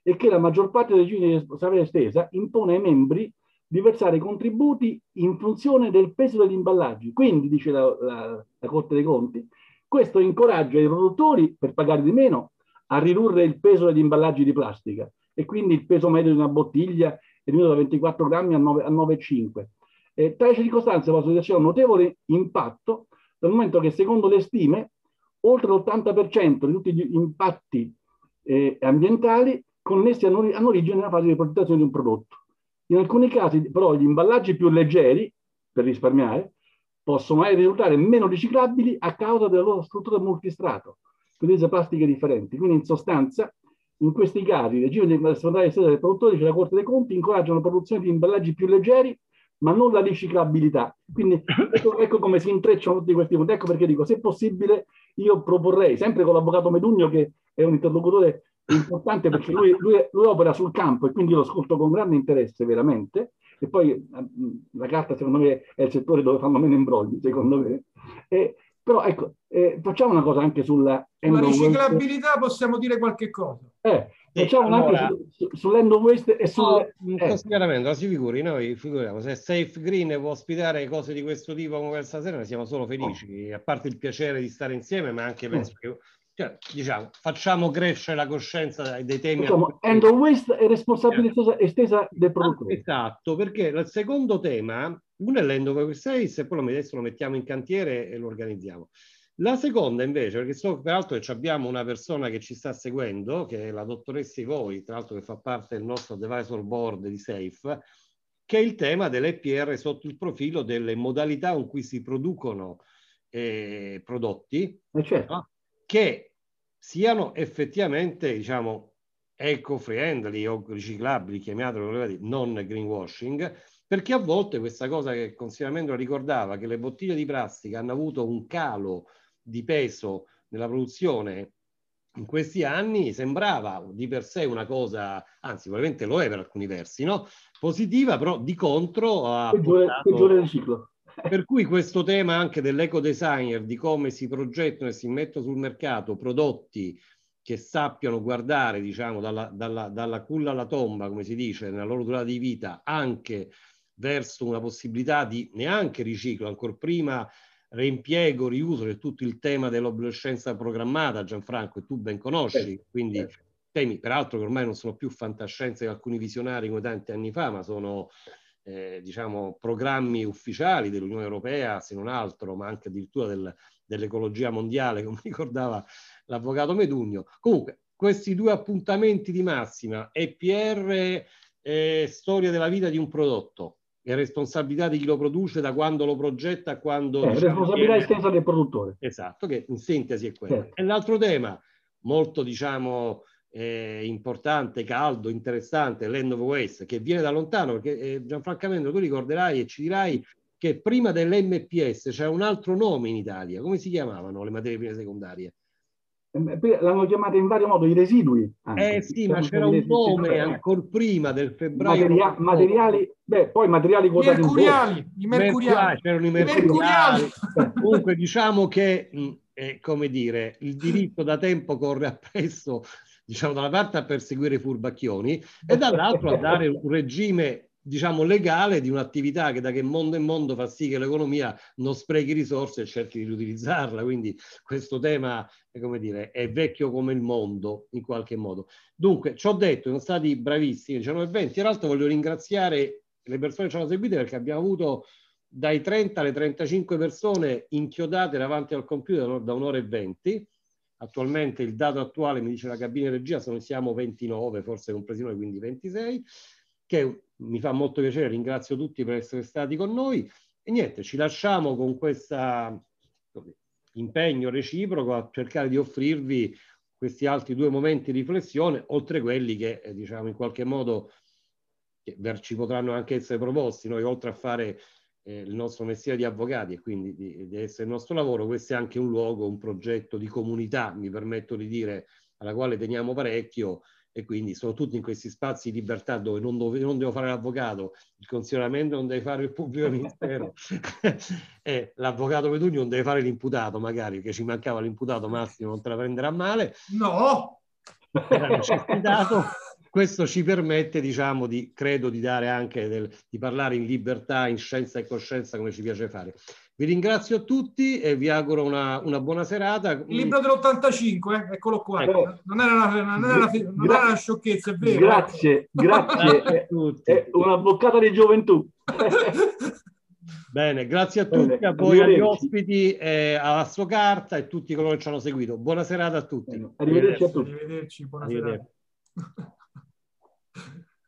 e che la maggior parte dei regimi di responsabilità estesa impone ai membri di versare i contributi in funzione del peso degli imballaggi. Quindi, dice la Corte dei Conti, questo incoraggia i produttori, per pagare di meno, a ridurre il peso degli imballaggi di plastica, e quindi il peso medio di una bottiglia è diminuito da 24 grammi a 9,5. Tali circostanze possono esercitare un notevole impatto, dal momento che, secondo le stime, oltre l'80% di tutti gli impatti ambientali connessi hanno origine nella fase di progettazione di un prodotto. In alcuni casi, però, gli imballaggi più leggeri, per risparmiare, possono mai risultare meno riciclabili a causa della loro struttura multistrato, che utilizza plastiche differenti. Quindi, in sostanza, in questi casi, i regimi di responsabilità estesa del produttore, dice la Corte dei Conti, incoraggiano la produzione di imballaggi più leggeri, ma non la riciclabilità. Quindi, ecco come si intrecciano tutti questi punti. Ecco perché dico, se possibile, io proporrei, sempre con l'avvocato Medugno, che è un interlocutore importante, perché lui opera sul campo, e quindi lo ascolto con grande interesse, veramente. E poi la carta, secondo me, è il settore dove fanno meno imbrogli, secondo me. Però ecco, facciamo una cosa anche sulla... La riciclabilità possiamo dire qualche cosa. Facciamo allora, anche sull'end of waste e sulle... Consigliere, si figuri, noi figuriamo, se Safe Green può ospitare cose di questo tipo come questa sera, ne siamo solo felici, a parte il piacere di stare insieme, ma anche penso che... Cioè, diciamo, facciamo crescere la coscienza dei temi... Diciamo, end of waste e responsabilità estesa del produttore. Esatto, perché il secondo tema, uno è l'end of waste, e poi adesso lo mettiamo in cantiere e lo organizziamo. La seconda invece, perché so peraltro che abbiamo una persona che ci sta seguendo, che è la dottoressa Ivoi, tra l'altro che fa parte del nostro advisory board di SAFE, che è il tema dell'EPR sotto il profilo delle modalità con cui si producono prodotti, certo, che siano effettivamente, diciamo, eco-friendly o riciclabili, chiamiatelo, non greenwashing, perché a volte questa cosa che il consigliere Amendola ricordava, che le bottiglie di plastica hanno avuto un calo di peso nella produzione in questi anni, sembrava di per sé una cosa, anzi probabilmente lo è per alcuni versi, no? Positiva, però di contro ha peggiore del ciclo. Per cui questo tema anche dell'eco-designer, di come si progettano e si mettono sul mercato prodotti che sappiano guardare, diciamo, dalla culla alla tomba, come si dice, nella loro durata di vita, anche verso una possibilità di neanche riciclo, ancora prima reimpiego, riuso, c'è tutto il tema dell'obsolescenza programmata, Gianfranco, e tu ben conosci, quindi temi peraltro che ormai non sono più fantascienze di alcuni visionari come tanti anni fa, ma sono... diciamo programmi ufficiali dell'Unione Europea, se non altro, ma anche addirittura dell'ecologia mondiale, come ricordava l'avvocato Medugno. Comunque, questi due appuntamenti di massima, EPR, storia della vita di un prodotto e responsabilità di chi lo produce, da quando lo progetta a quando... diciamo, responsabilità estesa del produttore. Esatto, che in sintesi è quello. E l'altro tema, molto, diciamo, importante, caldo, interessante, l'End of Waste, che viene da lontano, perché Gianfranco Amendola, tu ricorderai e ci dirai che prima dell'MPS c'era un altro nome in Italia. Come si chiamavano le materie prime secondarie? L'hanno chiamata in vario modo, i residui. Anche. Sì, ma c'era un nome ancora prima del febbraio. Materiali, beh, poi materiali quotati in borsa. I mercuriali. C'erano i mercuriali. Comunque diciamo che, come dire, il diritto da tempo corre appresso, diciamo, da una parte a perseguire i furbacchioni e dall'altra a dare un regime, diciamo, legale di un'attività che da che mondo in mondo fa sì che l'economia non sprechi risorse e cerchi di riutilizzarla. Quindi questo tema, come dire, è vecchio come il mondo in qualche modo. Dunque, ci ho detto, sono stati bravissimi, 19:20. Tra l'altro voglio ringraziare le persone che ci hanno seguite, perché abbiamo avuto dai 30 alle 35 persone inchiodate davanti al computer da 1 ora e 20. Attualmente il dato attuale, mi dice la cabina regia, siamo 29, forse compresi noi, quindi 26, che mi fa molto piacere, ringrazio tutti per essere stati con noi e niente, ci lasciamo con questo impegno reciproco a cercare di offrirvi questi altri 2 momenti di riflessione, oltre quelli che, diciamo, in qualche modo ci potranno anche essere proposti. Noi, oltre a fare il nostro mestiere di avvocati e quindi di essere il nostro lavoro, questo è anche un luogo, un progetto di comunità, mi permetto di dire, alla quale teniamo parecchio, e quindi soprattutto in questi spazi di libertà dove non devo fare l'avvocato, il consigliamento non deve fare il pubblico ministero e l'avvocato Medugno non deve fare l'imputato, magari, che ci mancava l'imputato, Massimo non te la prenderà male, no, era necessitato. Questo ci permette, diciamo, di, credo, di dare anche di parlare in libertà, in scienza e coscienza, come ci piace fare. Vi ringrazio a tutti e vi auguro una buona serata. Il libro dell'85, eccolo qua. Ecco. Non era una sciocchezza, è vero. Grazie a tutti. È una boccata di gioventù. Bene, grazie a tutti, a voi, agli ospiti, alla Assocarta e tutti coloro che ci hanno seguito. Buona serata a tutti. Arrivederci a tutti. Arrivederci, buona serata.